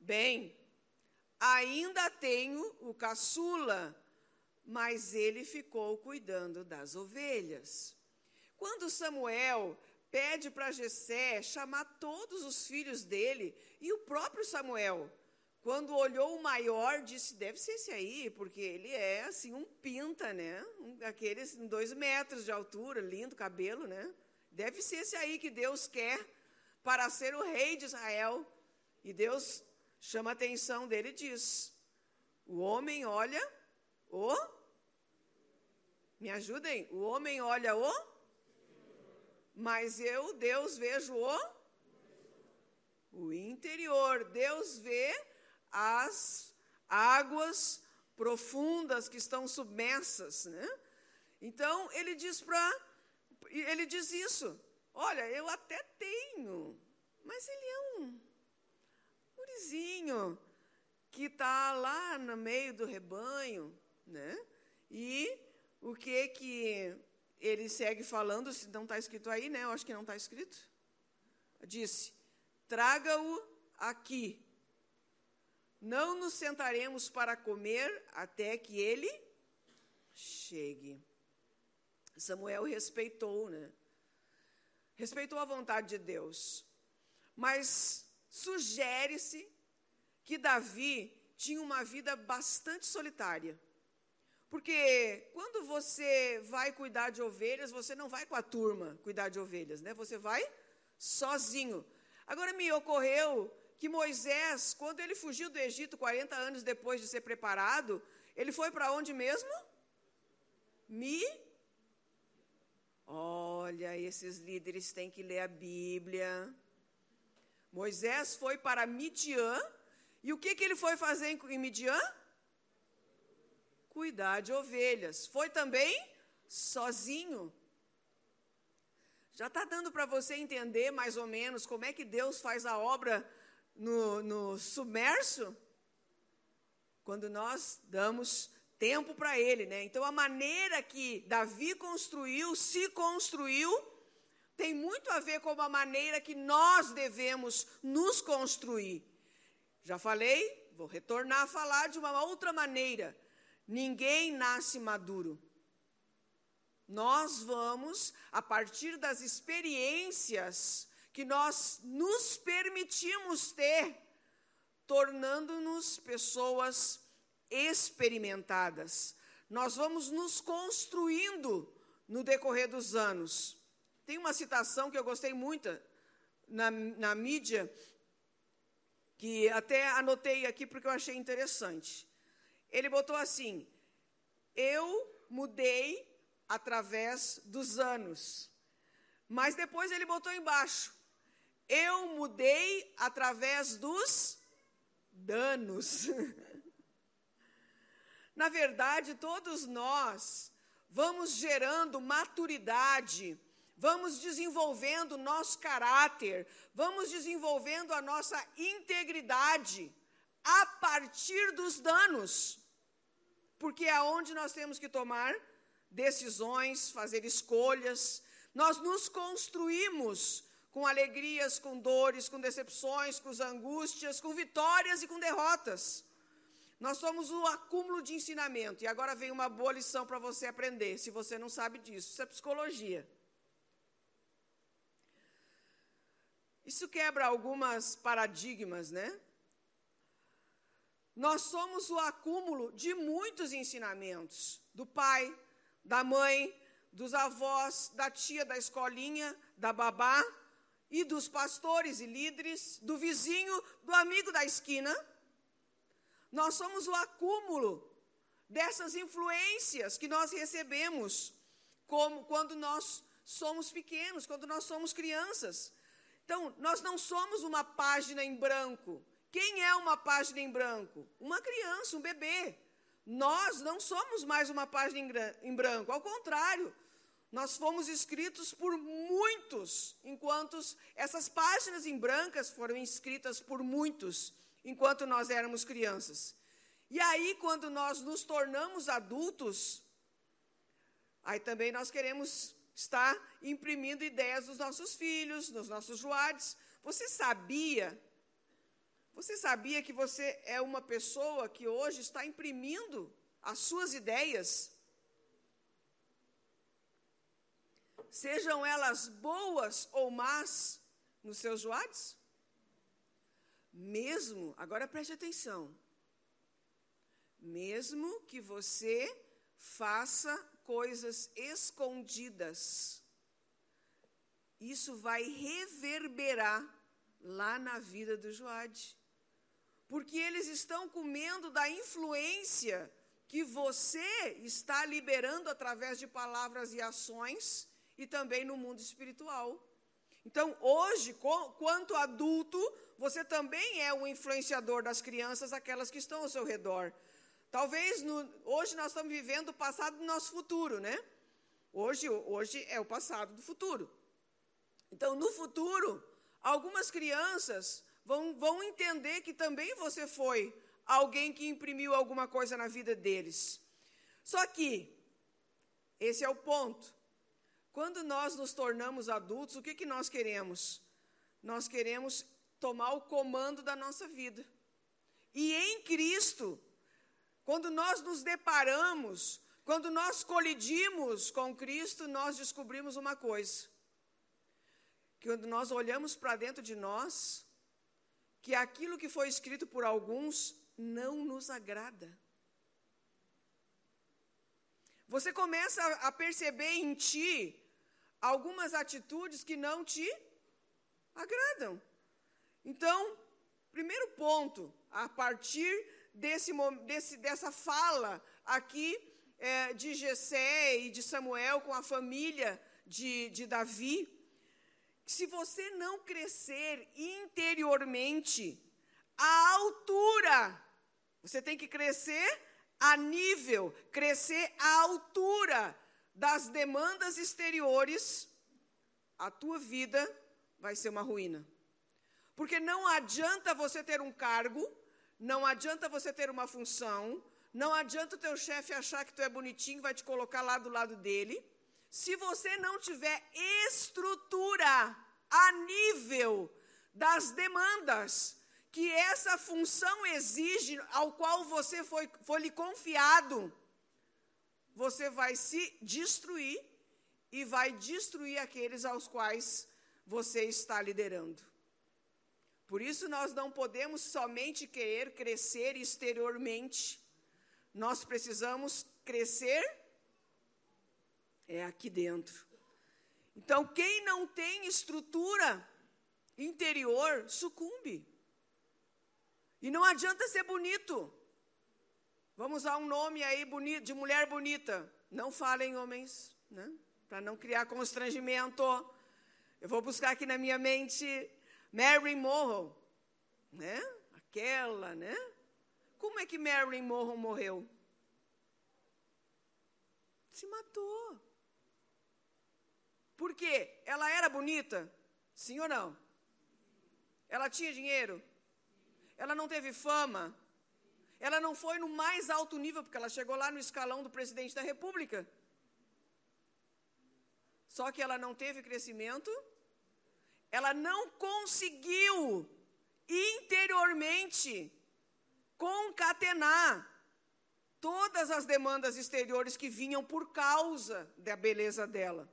bem, ainda tenho o caçula, mas ele ficou cuidando das ovelhas. Quando Samuel pede para Jessé chamar todos os filhos dele, e o próprio Samuel, quando olhou o maior, disse: deve ser esse aí, porque ele é assim, um pinta, né? Aqueles 2 metros de altura, lindo cabelo, né? Deve ser esse aí que Deus quer para ser o rei de Israel. E Deus chama a atenção dele e diz: o homem olha o... Me ajudem. O homem olha o... Mas eu, Deus, vejo o interior. Deus vê as águas profundas que estão submersas, né? Então, ele diz isso: olha, eu até tenho, mas ele é um gurizinho que está lá no meio do rebanho, né? E o que ele segue falando, se não está escrito aí, né? Eu acho que não está escrito. Disse: traga-o aqui. Não nos sentaremos para comer até que ele chegue. Samuel respeitou, né? Respeitou a vontade de Deus. Mas sugere-se que Davi tinha uma vida bastante solitária. Porque quando você vai cuidar de ovelhas, você não vai com a turma cuidar de ovelhas, né? Você vai sozinho. Agora me ocorreu que Moisés, quando ele fugiu do Egito 40 anos depois de ser preparado, ele foi para onde mesmo? Olha, esses líderes têm que ler a Bíblia. Moisés foi para Midian, e o que ele foi fazer em Midian? Cuidar de ovelhas. Foi também sozinho. Já está dando para você entender mais ou menos como é que Deus faz a obra no submerso? Quando nós damos tempo para ele, né? Então, a maneira que Davi construiu, se construiu, tem muito a ver com a maneira que nós devemos nos construir. Já falei, vou retornar a falar de uma outra maneira. Ninguém nasce maduro. Nós vamos, a partir das experiências que nós nos permitimos ter, tornando-nos pessoas experimentadas. Nós vamos nos construindo no decorrer dos anos. Tem uma citação que eu gostei muito na mídia, que até anotei aqui porque eu achei interessante. Ele botou assim: eu mudei através dos anos. Mas depois ele botou embaixo: eu mudei através dos danos. Na verdade, todos nós vamos gerando maturidade, vamos desenvolvendo nosso caráter, vamos desenvolvendo a nossa integridade a partir dos danos. Porque é onde nós temos que tomar decisões, fazer escolhas. Nós nos construímos com alegrias, com dores, com decepções, com angústias, com vitórias e com derrotas. Nós somos o acúmulo de ensinamento. E agora vem uma boa lição para você aprender, se você não sabe disso. Isso é psicologia. Isso quebra algumas paradigmas, né? Nós somos o acúmulo de muitos ensinamentos. Do pai, da mãe, dos avós, da tia, da escolinha, da babá, e dos pastores e líderes, do vizinho, do amigo da esquina. Nós somos o acúmulo dessas influências que nós recebemos, como quando nós somos pequenos, quando nós somos crianças. Então, nós não somos uma página em branco. Quem é uma página em branco? Uma criança, um bebê. Nós não somos mais uma página em branco. Ao contrário, nós fomos escritos por muitos, enquanto essas páginas em brancas foram escritas por muitos, enquanto nós éramos crianças. E aí, quando nós nos tornamos adultos, aí também nós queremos está imprimindo ideias nos nossos filhos, nos nossos juades. Você sabia que você é uma pessoa que hoje está imprimindo as suas ideias? Sejam elas boas ou más nos seus juades? Agora preste atenção, mesmo que você faça coisas escondidas, isso vai reverberar lá na vida do Juad, porque eles estão comendo da influência que você está liberando através de palavras e ações, e também no mundo espiritual. Então, hoje, quanto adulto, você também é um influenciador das crianças, aquelas que estão ao seu redor. Talvez, hoje nós estamos vivendo o passado do nosso futuro, né? Hoje é o passado do futuro. Então, no futuro, algumas crianças vão entender que também você foi alguém que imprimiu alguma coisa na vida deles. Só que, esse é o ponto. Quando nós nos tornamos adultos, o que nós queremos? Nós queremos tomar o comando da nossa vida. E em Cristo, quando nós nos deparamos, quando nós colidimos com Cristo, nós descobrimos uma coisa. Que quando nós olhamos para dentro de nós, que aquilo que foi escrito por alguns não nos agrada. Você começa a perceber em ti algumas atitudes que não te agradam. Então, primeiro ponto, a partir dessa fala aqui de Jessé e de Samuel com a família de Davi, se você não crescer interiormente à altura, você tem que crescer a nível, crescer à altura das demandas exteriores, a tua vida vai ser uma ruína. Porque não adianta você ter um cargo, não adianta você ter uma função, não adianta o teu chefe achar que tu é bonitinho e vai te colocar lá do lado dele, se você não tiver estrutura a nível das demandas que essa função exige, ao qual você foi lhe confiado, você vai se destruir e vai destruir aqueles aos quais você está liderando. Por isso, nós não podemos somente querer crescer exteriormente. Nós precisamos crescer aqui dentro. Então, quem não tem estrutura interior, sucumbe. E não adianta ser bonito. Vamos usar um nome aí bonito, de mulher bonita. Não falem, homens, né? Para não criar constrangimento. Eu vou buscar aqui na minha mente Marilyn Monroe, né? Aquela, né? Como é que Marilyn Monroe morreu? Se matou. Por quê? Ela era bonita? Sim ou não? Ela tinha dinheiro? Ela não teve fama? Ela não foi no mais alto nível, porque ela chegou lá no escalão do presidente da República. Só que ela não teve crescimento, ela não conseguiu interiormente concatenar todas as demandas exteriores que vinham por causa da beleza dela.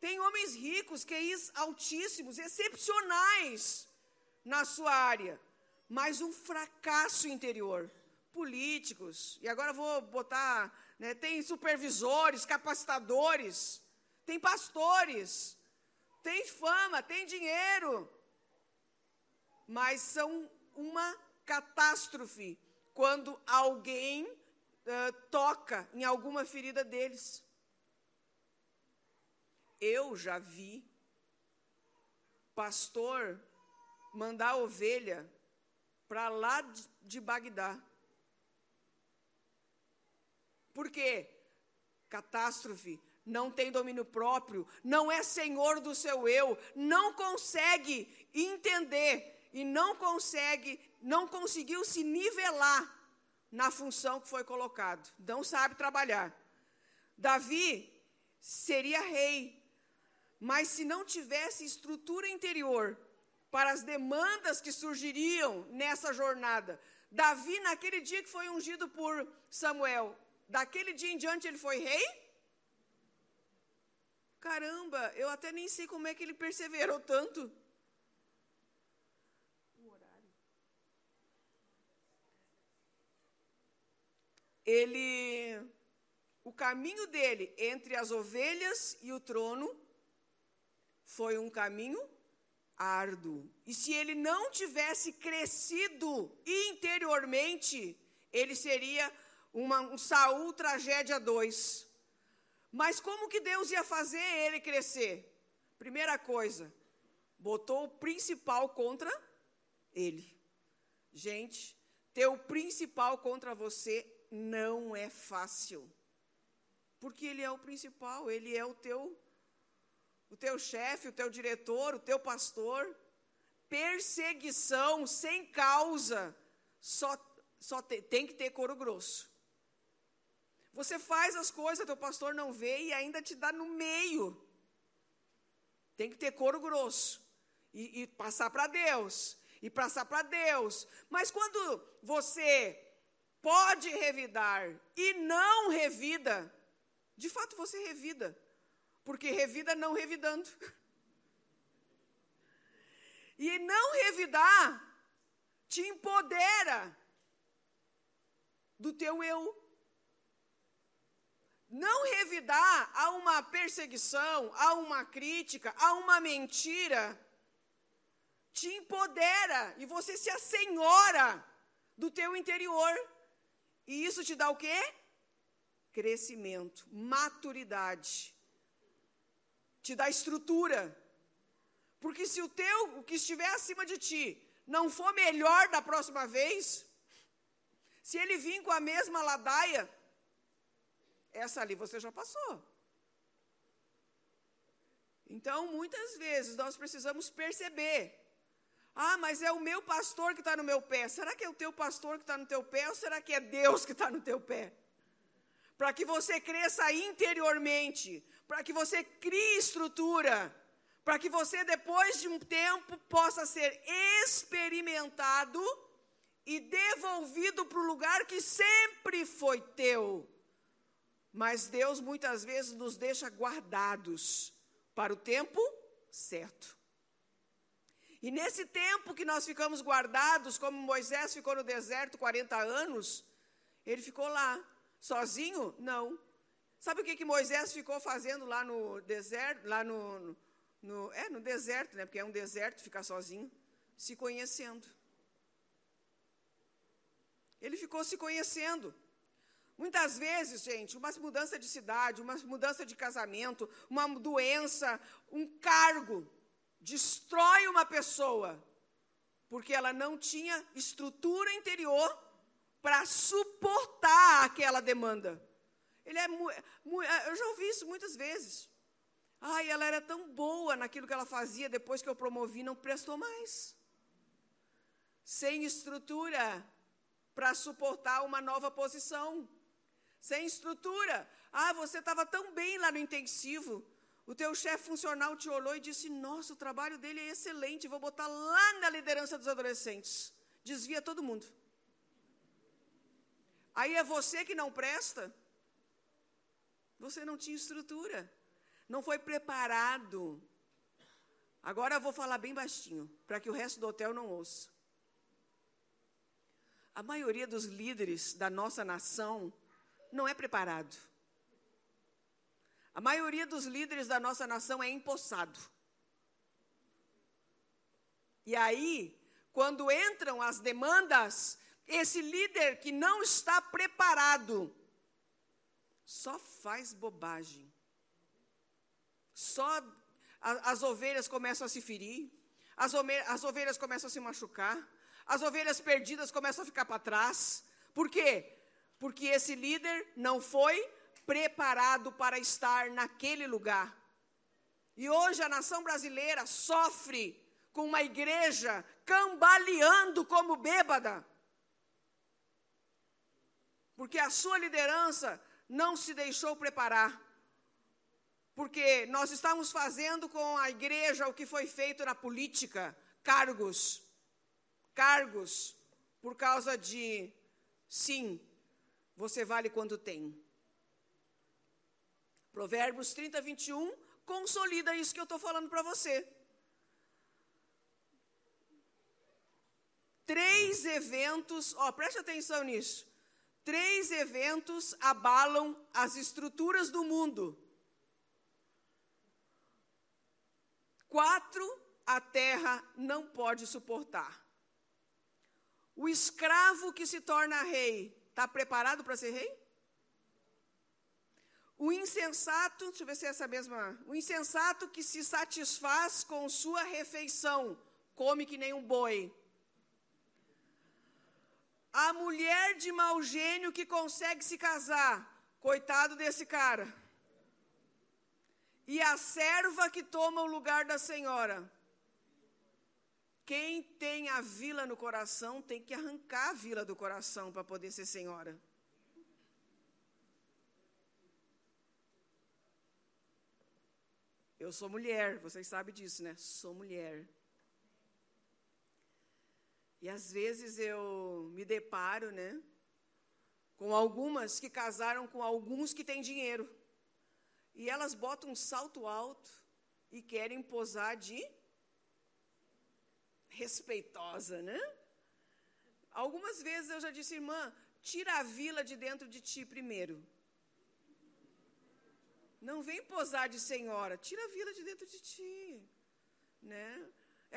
Tem homens ricos, QIs altíssimos, excepcionais na sua área, mas um fracasso interior. Políticos, e agora vou botar, né, tem supervisores, capacitadores, tem pastores, tem fama, tem dinheiro, mas são uma catástrofe quando alguém toca em alguma ferida deles. Eu já vi pastor mandar ovelha para lá de Bagdá. Por quê? Catástrofe. Não tem domínio próprio, não é senhor do seu eu, não consegue entender e não conseguiu se nivelar na função que foi colocado. Não sabe trabalhar. Davi seria rei, mas se não tivesse estrutura interior para as demandas que surgiriam nessa jornada, Davi, naquele dia que foi ungido por Samuel, daquele dia em diante ele foi rei? Caramba, eu até nem sei como é que ele perseverou tanto. O horário. O caminho dele entre as ovelhas e o trono foi um caminho árduo. E se ele não tivesse crescido interiormente, ele seria um Saúl tragédia 2. Mas como que Deus ia fazer ele crescer? Primeira coisa, botou o principal contra ele. Gente, ter o principal contra você não é fácil. Porque ele é o principal, ele é o teu chefe, o teu diretor, o teu pastor. Perseguição sem causa, tem que ter couro grosso. Você faz as coisas, teu pastor não vê e ainda te dá no meio. Tem que ter couro grosso e passar para Deus, Mas quando você pode revidar e não revida, de fato você revida, porque revida não revidando. E não revidar te empodera do teu eu. Não revidar a uma perseguição, a uma crítica, a uma mentira, te empodera e você se assenhora do teu interior. E isso te dá o quê? Crescimento, maturidade. Te dá estrutura. Porque se o que estiver acima de ti não for melhor da próxima vez, se ele vir com a mesma ladaia, essa ali você já passou. Então, muitas vezes, nós precisamos perceber. Ah, mas é o meu pastor que está no meu pé. Será que é o teu pastor que está no teu pé ou será que é Deus que está no teu pé? Para que você cresça interiormente, para que você crie estrutura, para que você, depois de um tempo, possa ser experimentado e devolvido para o lugar que sempre foi teu. Mas Deus, muitas vezes, nos deixa guardados para o tempo certo. E nesse tempo que nós ficamos guardados, como Moisés ficou no deserto 40 anos, ele ficou lá, sozinho? Não. Sabe o que Moisés ficou fazendo lá no deserto? Lá no deserto, né? Porque é um deserto ficar sozinho, se conhecendo. Ele ficou se conhecendo. Muitas vezes, gente, uma mudança de cidade, uma mudança de casamento, uma doença, um cargo, destrói uma pessoa, porque ela não tinha estrutura interior para suportar aquela demanda. Eu já ouvi isso muitas vezes. Ai, ela era tão boa naquilo que ela fazia, depois que eu promovi, não prestou mais. Sem estrutura para suportar uma nova posição. Sem estrutura. Ah, você estava tão bem lá no intensivo. O teu chefe funcional te olhou e disse, nossa, o trabalho dele é excelente, vou botar lá na liderança dos adolescentes. Desvia todo mundo. Aí é você que não presta. Você não tinha estrutura. Não foi preparado. Agora eu vou falar bem baixinho, para que o resto do hotel não ouça. A maioria dos líderes da nossa nação não é preparado. A maioria dos líderes da nossa nação é empossado. E aí, quando entram as demandas, esse líder que não está preparado só faz bobagem. Só as ovelhas começam a se ferir, as ovelhas começam a se machucar, as ovelhas perdidas começam a ficar para trás. Por quê? Porque esse líder não foi preparado para estar naquele lugar. E hoje a nação brasileira sofre com uma igreja cambaleando como bêbada. Porque a sua liderança não se deixou preparar. Porque nós estamos fazendo com a igreja o que foi feito na política, cargos, por causa de, sim, você vale quanto tem. Provérbios 30:21 consolida isso que eu estou falando para você. 3 eventos, preste atenção nisso, 3 eventos abalam as estruturas do mundo. 4, a terra não pode suportar. O escravo que se torna rei, está preparado para ser rei? O insensato, deixa eu ver se é essa mesma... O insensato que se satisfaz com sua refeição, come que nem um boi. A mulher de mau gênio que consegue se casar, coitado desse cara. E a serva que toma o lugar da senhora. Quem tem a vila no coração, tem que arrancar a vila do coração para poder ser senhora. Eu sou mulher, vocês sabem disso, né? Sou mulher. E às vezes eu me deparo, né, com algumas que casaram com alguns que têm dinheiro. E elas botam um salto alto e querem posar de respeitosa, né? Algumas vezes eu já disse, irmã, tira a vila de dentro de ti primeiro. Não vem posar de senhora, tira a vila de dentro de ti, né?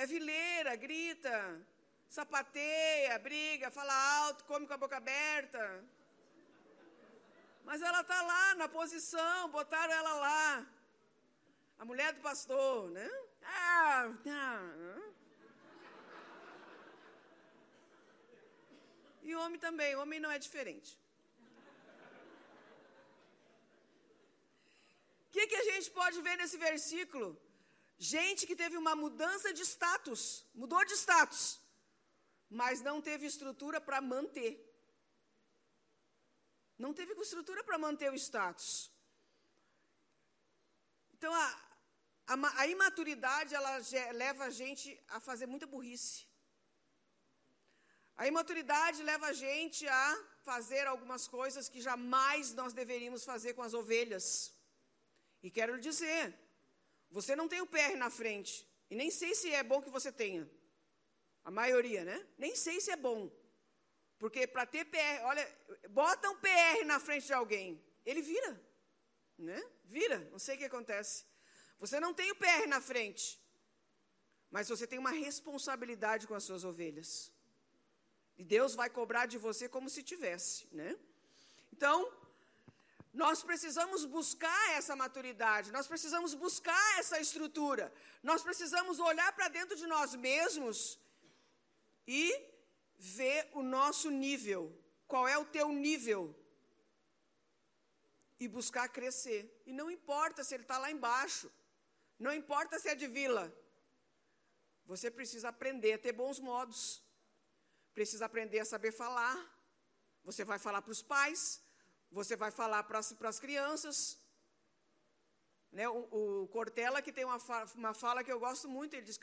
é vileira, grita, sapateia, briga, fala alto, come com a boca aberta. Mas ela está lá na posição, botaram ela lá. A mulher do pastor, né? Ah, não. E homem também, homem não é diferente. O que a gente pode ver nesse versículo? Gente que teve uma mudança de status, mudou de status, mas não teve estrutura para manter. Não teve estrutura para manter o status. Então, a imaturidade, ela leva a gente a fazer muita burrice. A imaturidade leva a gente a fazer algumas coisas que jamais nós deveríamos fazer com as ovelhas. E quero lhe dizer, você não tem o PR na frente, e nem sei se é bom que você tenha. A maioria, né? Nem sei se é bom. Porque para ter PR, olha, bota um PR na frente de alguém, ele vira, né? Vira, não sei o que acontece. Você não tem o PR na frente, mas você tem uma responsabilidade com as suas ovelhas. E Deus vai cobrar de você como se tivesse, né? Então, nós precisamos buscar essa maturidade, nós precisamos buscar essa estrutura, nós precisamos olhar para dentro de nós mesmos e ver o nosso nível, qual é o teu nível, e buscar crescer. E não importa se ele está lá embaixo, não importa se é de vila, você precisa aprender a ter bons modos, precisa aprender a saber falar, você vai falar para os pais, você vai falar para as crianças. Né? O Cortella, que tem uma fala que eu gosto muito, ele diz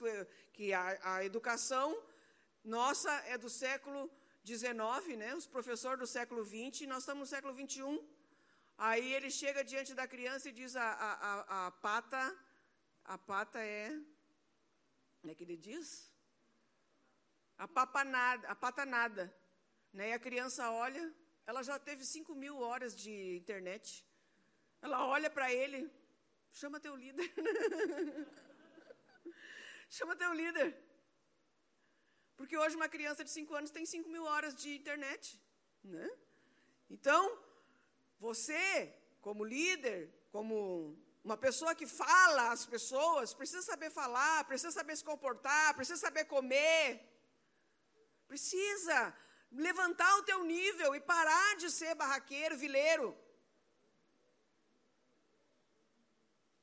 que a educação nossa é do século XIX, né? Os professores do século XX, e nós estamos no século XXI. Aí ele chega diante da criança e diz a pata é... Como é que ele diz? A patanada. Né? E a criança olha, ela já teve 5.000 horas de internet. Ela olha para ele, chama teu líder. Chama teu líder. Porque hoje uma criança de 5 anos tem 5.000 horas de internet. Né? Então, você, como líder, como uma pessoa que fala às pessoas, precisa saber falar, precisa saber se comportar, precisa saber comer. Precisa levantar o teu nível e parar de ser barraqueiro, vileiro.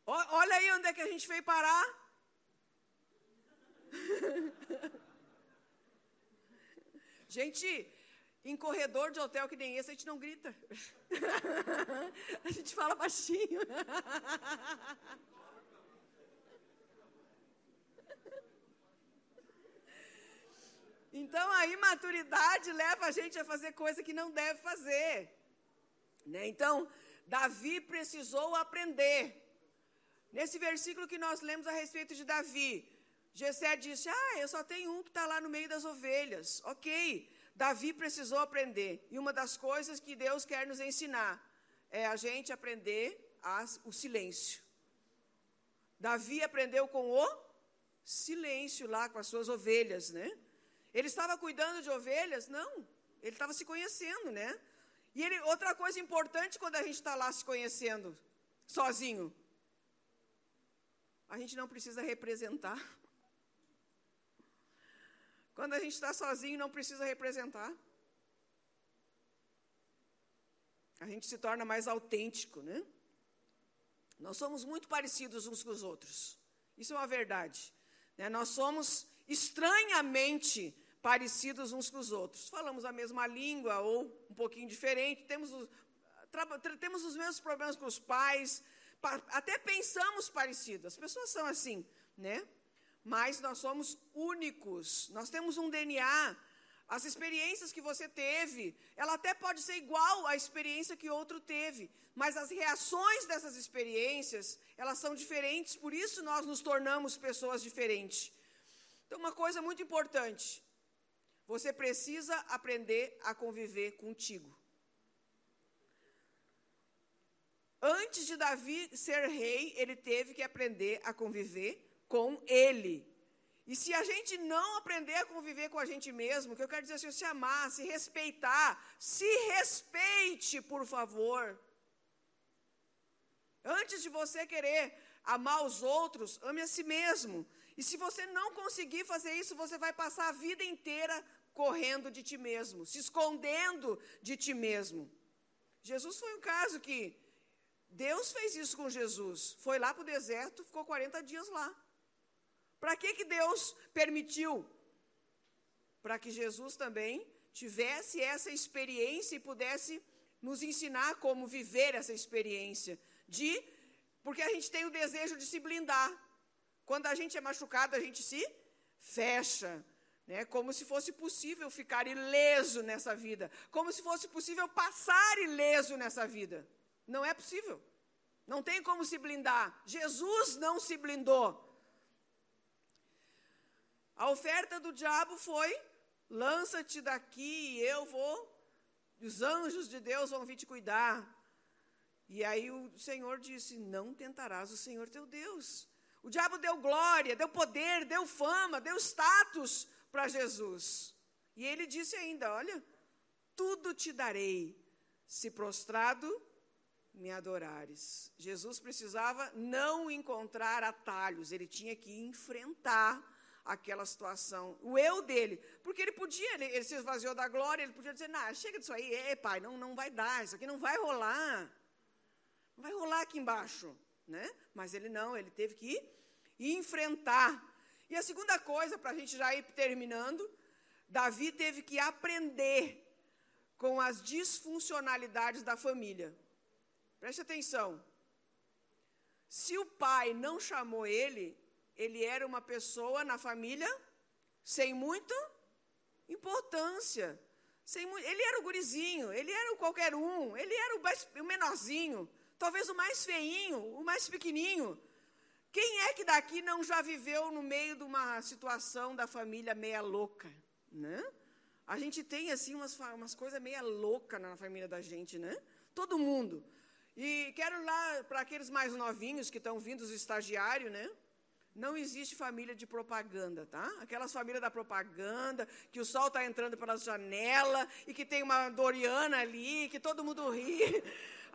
Olha aí onde é que a gente veio parar. Gente, em corredor de hotel que nem esse, a gente não grita. A gente fala baixinho. Então, a imaturidade leva a gente a fazer coisa que não deve fazer. Né? Então, Davi precisou aprender. Nesse versículo que nós lemos a respeito de Davi, Jessé disse, eu só tenho um que está lá no meio das ovelhas. Ok, Davi precisou aprender. E uma das coisas que Deus quer nos ensinar é a gente aprender o silêncio. Davi aprendeu com o silêncio lá com as suas ovelhas, né? Ele estava cuidando de ovelhas? Não, ele estava se conhecendo, né? E outra coisa importante quando a gente está lá se conhecendo, sozinho, a gente não precisa representar. Quando a gente está sozinho, não precisa representar. A gente se torna mais autêntico, né? Nós somos muito parecidos uns com os outros. Isso é uma verdade, né? Nós somos estranhamente parecidos uns com os outros. Falamos a mesma língua ou um pouquinho diferente, temos os mesmos problemas com os pais, até pensamos parecido. As pessoas são assim, né? Mas nós somos únicos. Nós temos um DNA. As experiências que você teve, ela até pode ser igual à experiência que outro teve, mas as reações dessas experiências, elas são diferentes, por isso nós nos tornamos pessoas diferentes. Então, uma coisa muito importante, você precisa aprender a conviver contigo. Antes de Davi ser rei, ele teve que aprender a conviver com ele. E se a gente não aprender a conviver com a gente mesmo, que eu quero dizer assim, se amar, se respeitar, se respeite, por favor. Antes de você querer amar os outros, ame a si mesmo. E se você não conseguir fazer isso, você vai passar a vida inteira correndo de ti mesmo, se escondendo de ti mesmo. Jesus foi um caso que Deus fez isso com Jesus. Foi lá para o deserto, ficou 40 dias lá. Para que Deus permitiu? Para que Jesus também tivesse essa experiência e pudesse nos ensinar como viver essa experiência. Porque a gente tem o desejo de se blindar. Quando a gente é machucado, a gente se fecha, né? Como se fosse possível ficar ileso nessa vida. Como se fosse possível passar ileso nessa vida. Não é possível. Não tem como se blindar. Jesus não se blindou. A oferta do diabo foi, lança-te daqui e eu vou, os anjos de Deus vão vir te cuidar. E aí o Senhor disse, não tentarás o Senhor teu Deus. O diabo deu glória, deu poder, deu fama, deu status para Jesus. E ele disse ainda, olha, tudo te darei, se prostrado me adorares. Jesus precisava não encontrar atalhos, ele tinha que enfrentar aquela situação, o eu dele, porque ele podia, ele se esvaziou da glória, ele podia dizer, não, chega disso aí, pai, não vai dar, isso aqui não vai rolar aqui embaixo, né? Mas ele não, ele teve que ir enfrentar. E a segunda coisa, para a gente já ir terminando, Davi teve que aprender com as disfuncionalidades da família. Preste atenção, se o pai não chamou ele era uma pessoa na família sem muita importância. Ele era o gurizinho, ele era o qualquer um, ele era o menorzinho, talvez o mais feinho, o mais pequenininho. Quem é que daqui não já viveu no meio de uma situação da família meia louca, né? A gente tem, assim, umas coisas meia louca na família da gente, né? Todo mundo. E quero lá, para aqueles mais novinhos que estão vindo, os estagiários, né? Não existe família de propaganda, tá? Aquelas famílias da propaganda, que o sol está entrando pela janela e que tem uma Doriana ali, que todo mundo ri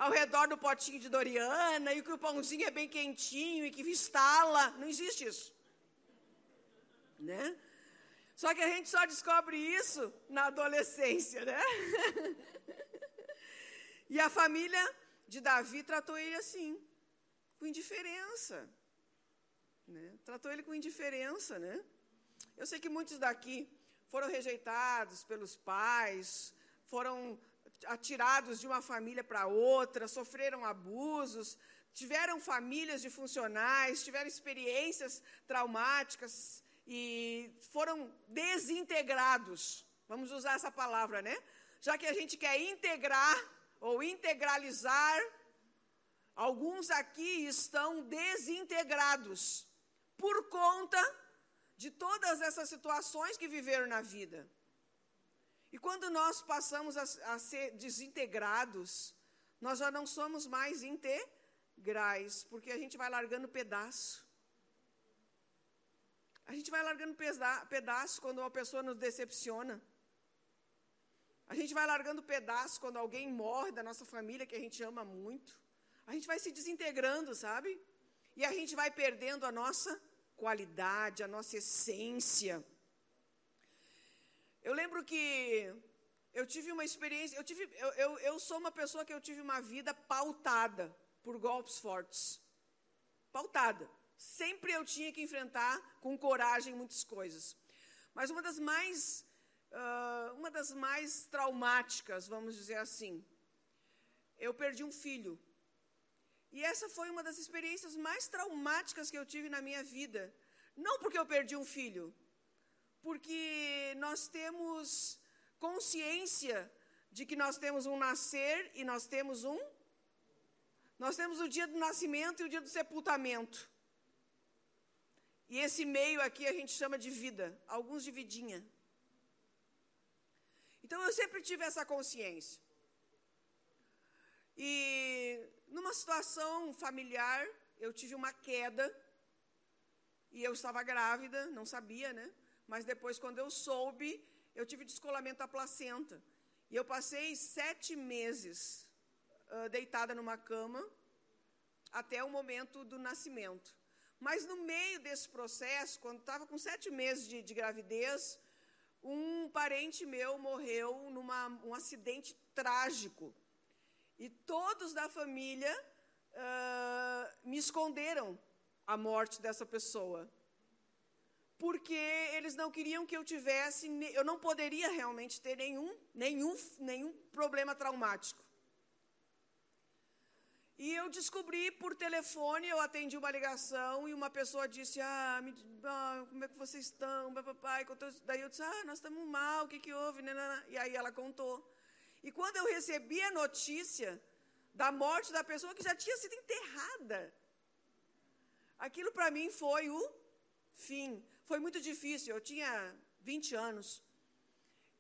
ao redor do potinho de Doriana e que o pãozinho é bem quentinho e que estala. Não existe isso, né? Só que a gente só descobre isso na adolescência, né? E a família de Davi tratou ele assim, com indiferença. Né? Tratou ele com indiferença, né? Eu sei que muitos daqui foram rejeitados pelos pais, foram atirados de uma família para outra, sofreram abusos, tiveram famílias disfuncionais, tiveram experiências traumáticas e foram desintegrados. Vamos usar essa palavra, né? Já que a gente quer integrar ou integralizar, alguns aqui estão desintegrados por conta de todas essas situações que viveram na vida. E quando nós passamos a ser desintegrados, nós já não somos mais integrais, porque a gente vai largando pedaço. A gente vai largando pedaço quando uma pessoa nos decepciona. A gente vai largando pedaço quando alguém morre da nossa família, que a gente ama muito. A gente vai se desintegrando, sabe? E a gente vai perdendo a nossa qualidade, a nossa essência. Eu lembro que eu tive uma experiência, eu sou uma pessoa que eu tive uma vida pautada por golpes fortes. Pautada. Sempre eu tinha que enfrentar com coragem muitas coisas. Mas uma das mais traumáticas, vamos dizer assim, eu perdi um filho. E essa foi uma das experiências mais traumáticas que eu tive na minha vida. Não porque eu perdi um filho, porque nós temos consciência de que nós temos um nascer e nós temos o dia do nascimento e o dia do sepultamento. E esse meio aqui a gente chama de vida, alguns de vidinha. Então, eu sempre tive essa consciência. E numa situação familiar, eu tive uma queda e eu estava grávida, não sabia, né? Mas depois, quando eu soube, eu tive descolamento da placenta. E eu passei 7 meses deitada numa cama, até o momento do nascimento. Mas no meio desse processo, quando estava com 7 meses de gravidez, um parente meu morreu num acidente trágico. E todos da família me esconderam a morte dessa pessoa, porque eles não queriam que eu tivesse, eu não poderia realmente ter nenhum problema traumático. E eu descobri por telefone, eu atendi uma ligação e uma pessoa disse, como é que vocês estão? Papai, daí eu disse, nós estamos mal, o que, que houve? E aí ela contou. E quando eu recebi a notícia da morte da pessoa que já tinha sido enterrada, aquilo para mim foi o fim. Foi muito difícil, eu tinha 20 anos.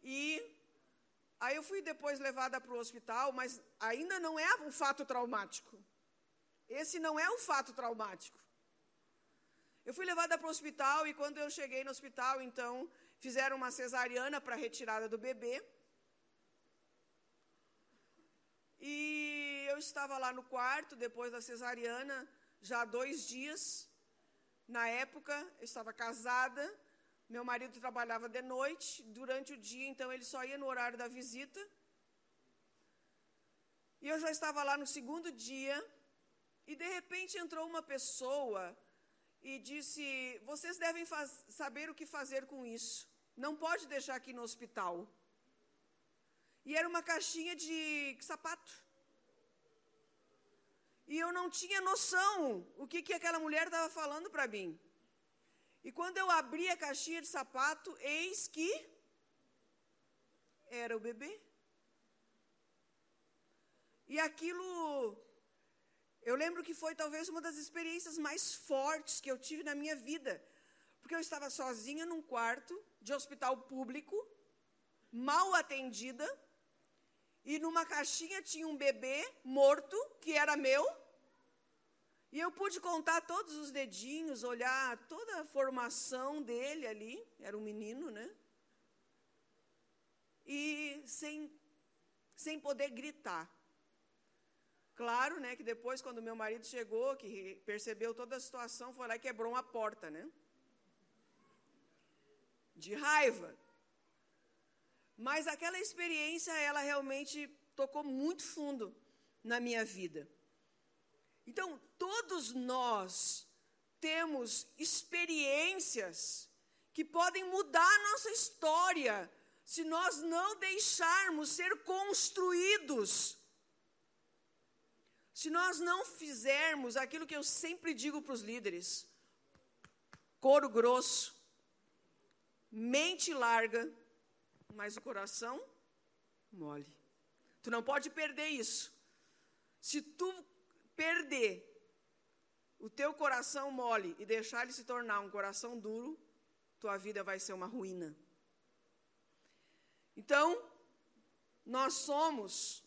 E aí eu fui depois levada para o hospital, mas ainda não é um fato traumático. Esse não é um fato traumático. Eu fui levada para o hospital e, quando eu cheguei no hospital, então, fizeram uma cesariana para a retirada do bebê. E eu estava lá no quarto, depois da cesariana, já há 2 dias. Na época, eu estava casada. Meu marido trabalhava de noite, durante o dia, então ele só ia no horário da visita. E eu já estava lá no 2º dia, e de repente entrou uma pessoa e disse, vocês devem saber o que fazer com isso, não pode deixar aqui no hospital. E era uma caixinha de sapato. E eu não tinha noção o que aquela mulher estava falando para mim. E quando eu abri a caixinha de sapato, eis que era o bebê. E aquilo, eu lembro que foi talvez uma das experiências mais fortes que eu tive na minha vida, porque eu estava sozinha num quarto de hospital público, mal atendida, e numa caixinha tinha um bebê morto, que era meu. E eu pude contar todos os dedinhos, olhar toda a formação dele ali. Era um menino, né? E sem poder gritar. Claro, né, que depois, quando meu marido chegou, que percebeu toda a situação, foi lá e quebrou uma porta, né? De raiva. Mas aquela experiência, ela realmente tocou muito fundo na minha vida. Então, todos nós temos experiências que podem mudar a nossa história se nós não deixarmos ser construídos. Se nós não fizermos aquilo que eu sempre digo para os líderes, couro grosso, mente larga, mas o coração mole. Tu não pode perder isso. Se tu perder o teu coração mole e deixar ele se tornar um coração duro, tua vida vai ser uma ruína. Então, nós somos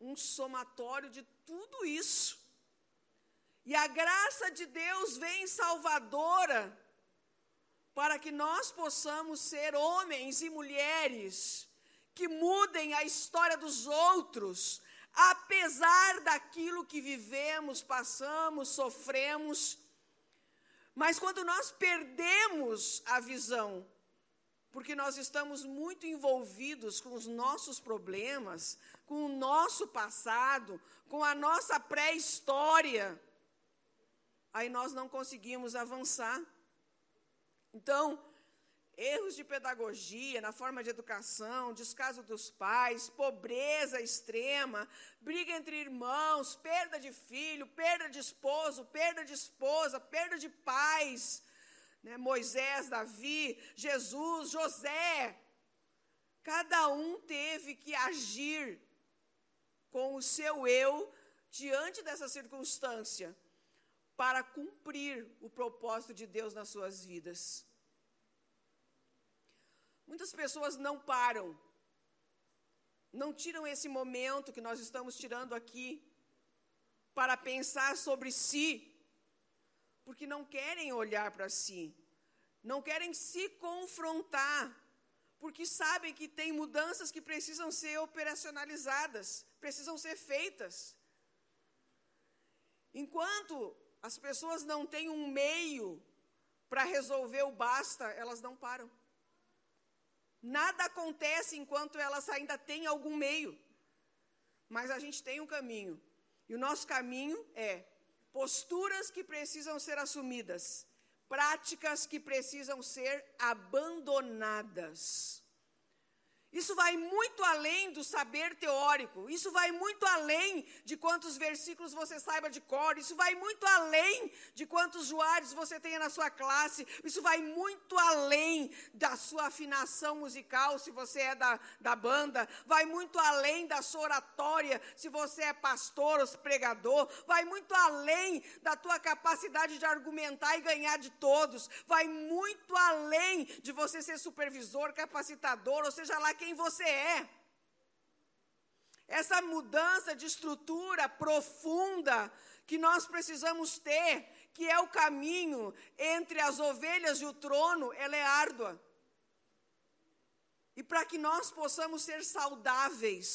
um somatório de tudo isso. E a graça de Deus vem salvadora para que nós possamos ser homens e mulheres que mudem a história dos outros, apesar daquilo que vivemos, passamos, sofremos. Mas quando nós perdemos a visão, porque nós estamos muito envolvidos com os nossos problemas, com o nosso passado, com a nossa pré-história, aí nós não conseguimos avançar. Então, erros de pedagogia, na forma de educação, descaso dos pais, pobreza extrema, briga entre irmãos, perda de filho, perda de esposo, perda de esposa, perda de pais, né? Moisés, Davi, Jesus, José. Cada um teve que agir com o seu eu diante dessa circunstância para cumprir o propósito de Deus nas suas vidas. Muitas pessoas não param, não tiram esse momento que nós estamos tirando aqui para pensar sobre si, porque não querem olhar para si, não querem se confrontar, porque sabem que tem mudanças que precisam ser operacionalizadas, precisam ser feitas. Enquanto as pessoas não têm um meio para resolver o basta, elas não param. Nada acontece enquanto elas ainda têm algum meio. Mas a gente tem um caminho. E o nosso caminho é posturas que precisam ser assumidas, práticas que precisam ser abandonadas. Isso vai muito além do saber teórico, isso vai muito além de quantos versículos você saiba de cor, isso vai muito além de quantos juades você tenha na sua classe, isso vai muito além da sua afinação musical, se você é da banda, vai muito além da sua oratória, se você é pastor ou pregador, vai muito além da tua capacidade de argumentar e ganhar de todos, vai muito além de você ser supervisor, capacitador, ou seja lá quem você é. Essa mudança de estrutura profunda que nós precisamos ter, que é o caminho entre as ovelhas e o trono, ela é árdua. E para que nós possamos ser saudáveis,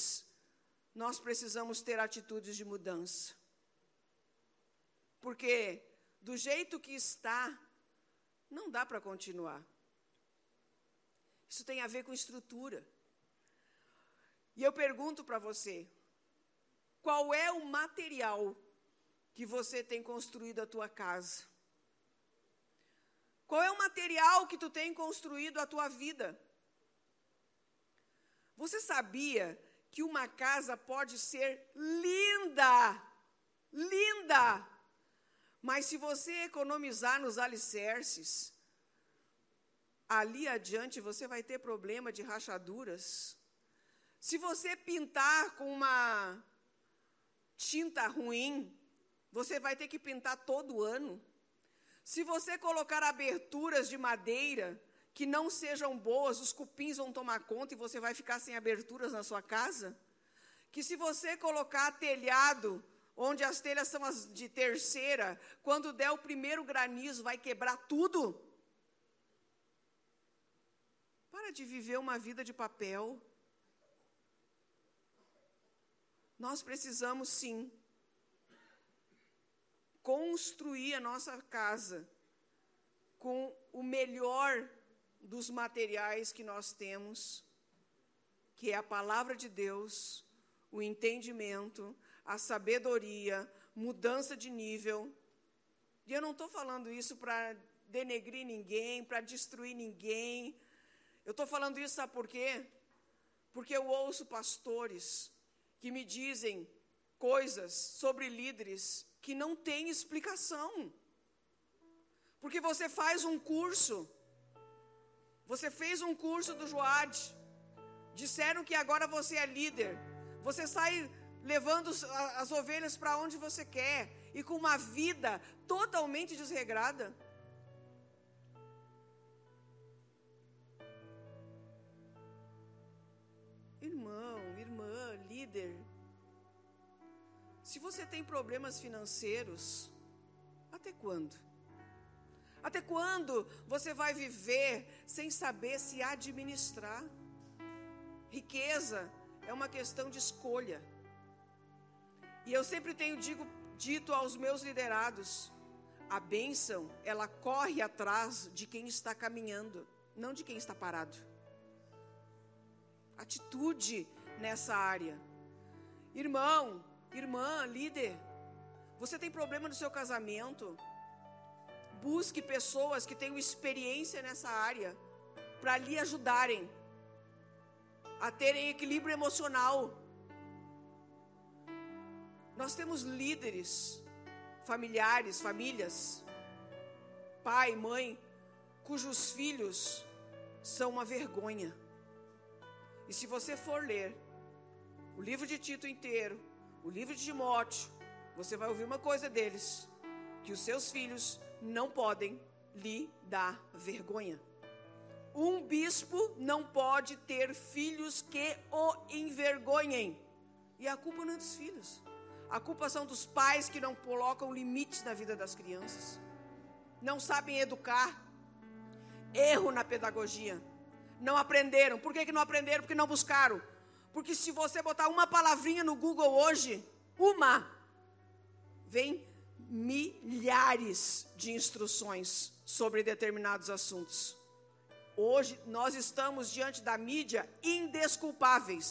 nós precisamos ter atitudes de mudança. Porque do jeito que está, não dá para continuar. Isso tem a ver com estrutura. E eu pergunto para você, qual é o material que você tem construído a tua casa? Qual é o material que tu tem construído a tua vida? Você sabia que uma casa pode ser linda, linda, mas se você economizar nos alicerces, ali adiante você vai ter problema de rachaduras. Se você pintar com uma tinta ruim, você vai ter que pintar todo ano. Se você colocar aberturas de madeira que não sejam boas, os cupins vão tomar conta e você vai ficar sem aberturas na sua casa. Que se você colocar telhado, onde as telhas são as de terceira, quando der o primeiro granizo vai quebrar tudo. Para de viver uma vida de papel. Nós precisamos, sim, construir a nossa casa com o melhor dos materiais que nós temos, que é a palavra de Deus, o entendimento, a sabedoria, mudança de nível. E eu não estou falando isso para denegrir ninguém, para destruir ninguém. Eu estou falando isso, sabe por quê? Porque eu ouço pastores que me dizem coisas sobre líderes que não têm explicação. Porque você faz um curso, você fez um curso do Juad, disseram que agora você é líder, você sai levando as ovelhas para onde você quer, e com uma vida totalmente desregrada. Irmão, irmã, líder, se você tem problemas financeiros, até quando? Até quando você vai viver sem saber se administrar? Riqueza é uma questão de escolha. E eu sempre tenho dito aos meus liderados, a bênção, ela corre atrás de quem está caminhando, não de quem está parado. Atitude nessa área. Irmão, irmã, líder, você tem problema no seu casamento? Busque pessoas que tenham experiência nessa área para lhe ajudarem a terem equilíbrio emocional. Nós temos líderes, familiares, famílias, pai, mãe, cujos filhos são uma vergonha. E se você for ler o livro de Tito inteiro, o livro de Timóteo, você vai ouvir uma coisa deles, que os seus filhos não podem lhe dar vergonha. Um bispo não pode ter filhos que o envergonhem. E a culpa não é dos filhos. A culpa são dos pais que não colocam limites na vida das crianças. não sabem educar, erro na pedagogia, não aprenderam. Por que não aprenderam? Porque não buscaram. Porque se você botar uma palavrinha no Google hoje, vem milhares de instruções sobre determinados assuntos. Hoje nós estamos diante da mídia indesculpáveis.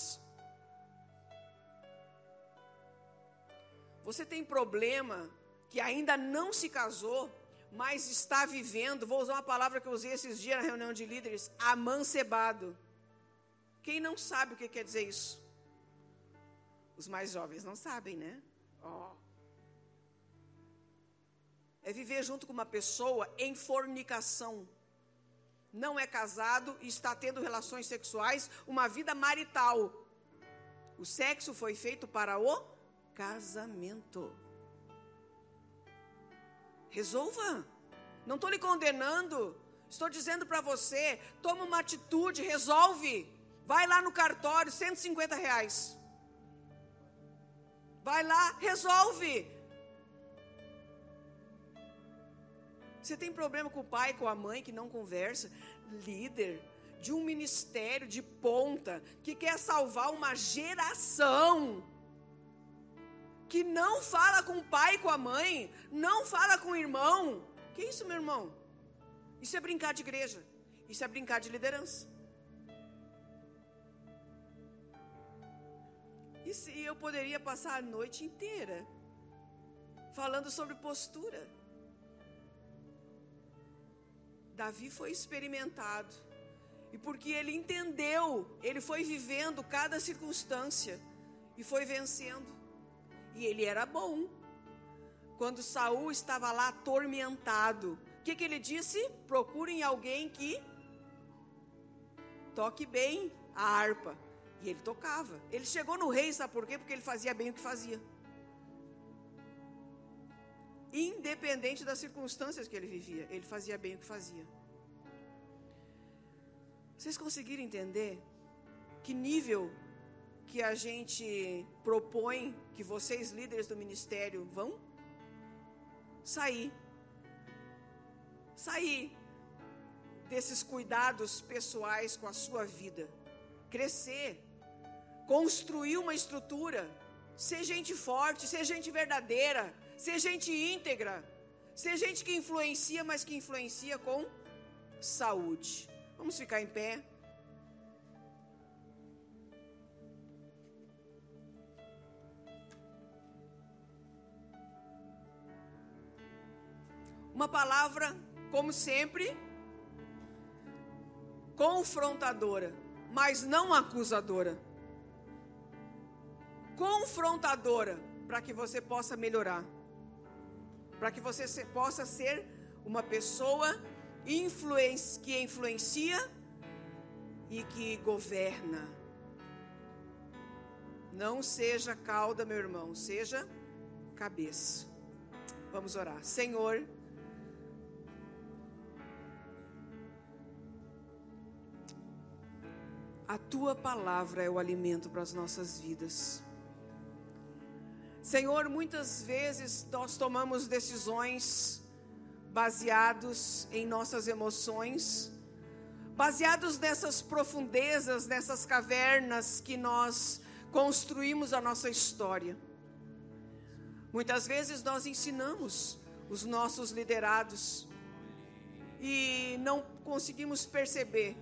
Você tem problema que ainda não se casou, mas está vivendo, vou usar uma palavra que eu usei esses dias na reunião de líderes, amancebado. Quem não sabe o que quer dizer isso? Os mais jovens não sabem, né? É viver junto com uma pessoa em fornicação. Não é casado e está tendo relações sexuais, uma vida marital. O sexo foi feito para o casamento. Resolva. Não estou lhe condenando. Estou dizendo para você, toma uma atitude, resolve. Vai lá no cartório, R$150. Vai lá, resolve. Você tem problema com o pai, com a mãe que não conversa? Líder de um ministério de ponta que quer salvar uma geração, que não fala com o pai, com a mãe, não fala com o irmão. Que é isso, meu irmão? Isso é brincar de igreja. Isso é brincar de liderança. E eu poderia passar a noite inteira falando sobre postura. Davi foi experimentado. E porque ele entendeu, ele foi vivendo cada circunstância e foi vencendo. E ele era bom. Quando Saúl estava lá atormentado, o que ele disse? Procurem alguém que toque bem a harpa. E ele tocava. Ele chegou no rei, sabe por quê? Porque ele fazia bem o que fazia. Independente das circunstâncias que ele vivia, ele fazia bem o que fazia. Vocês conseguiram entender que nível que a gente propõe que vocês, líderes do ministério, vão? Sair desses cuidados pessoais com a sua vida. Crescer, construir uma estrutura, ser gente forte, ser gente verdadeira, ser gente íntegra, ser gente que influencia, mas que influencia com saúde. Vamos ficar em pé. Uma palavra, como sempre, confrontadora, mas não acusadora. Confrontadora, para que você possa melhorar, para que você possa ser uma pessoa que influencia e que governa. Não seja cauda, meu irmão, seja cabeça. Vamos orar. Senhor, a Tua palavra é o alimento para as nossas vidas. Senhor, muitas vezes nós tomamos decisões baseados em nossas emoções, baseados nessas profundezas, nessas cavernas que nós construímos a nossa história. Muitas vezes nós ensinamos os nossos liderados e não conseguimos perceber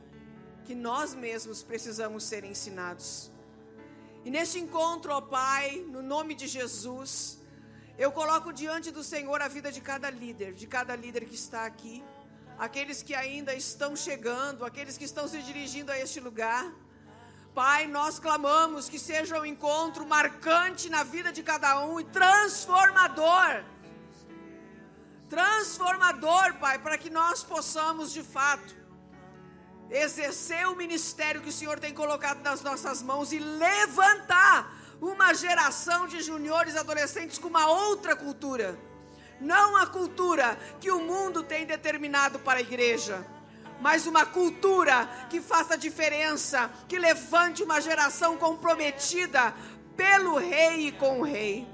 que nós mesmos precisamos ser ensinados. E neste encontro, ó Pai, no nome de Jesus, eu coloco diante do Senhor a vida de cada líder que está aqui, aqueles que ainda estão chegando, aqueles que estão se dirigindo a este lugar. Pai, nós clamamos que seja um encontro marcante na vida de cada um e transformador, Pai, para que nós possamos de fato exercer o ministério que o Senhor tem colocado nas nossas mãos e levantar uma geração de juniores, adolescentes com uma outra cultura. Não a cultura que o mundo tem determinado para a igreja, mas uma cultura que faça diferença, que levante uma geração comprometida pelo Rei e com o Rei.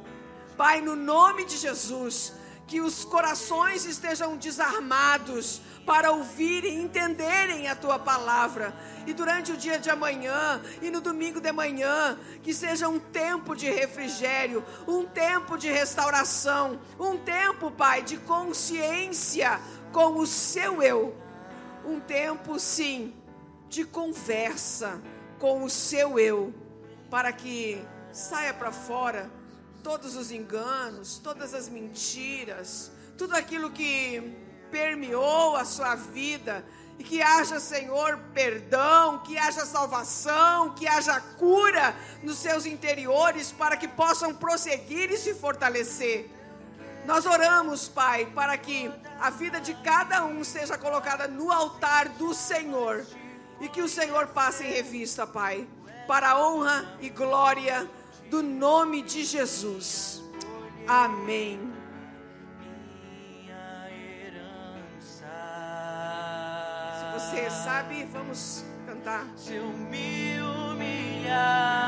Pai, no nome de Jesus, que os corações estejam desarmados para ouvirem e entenderem a Tua palavra. E durante o dia de amanhã e no domingo de manhã, que seja um tempo de refrigério, um tempo de restauração, um tempo, Pai, de consciência com o Seu eu. Um tempo, sim, de conversa com o Seu eu, para que saia para fora todos os enganos, todas as mentiras, tudo aquilo que permeou a sua vida, e que haja, Senhor, perdão, que haja salvação, que haja cura nos seus interiores, para que possam prosseguir e se fortalecer. Nós oramos, Pai, para que a vida de cada um seja colocada no altar do Senhor, e que o Senhor passe em revista, Pai, para a honra e glória do nome de Jesus. Amém. Se você sabe, vamos cantar. Se eu me humilhar.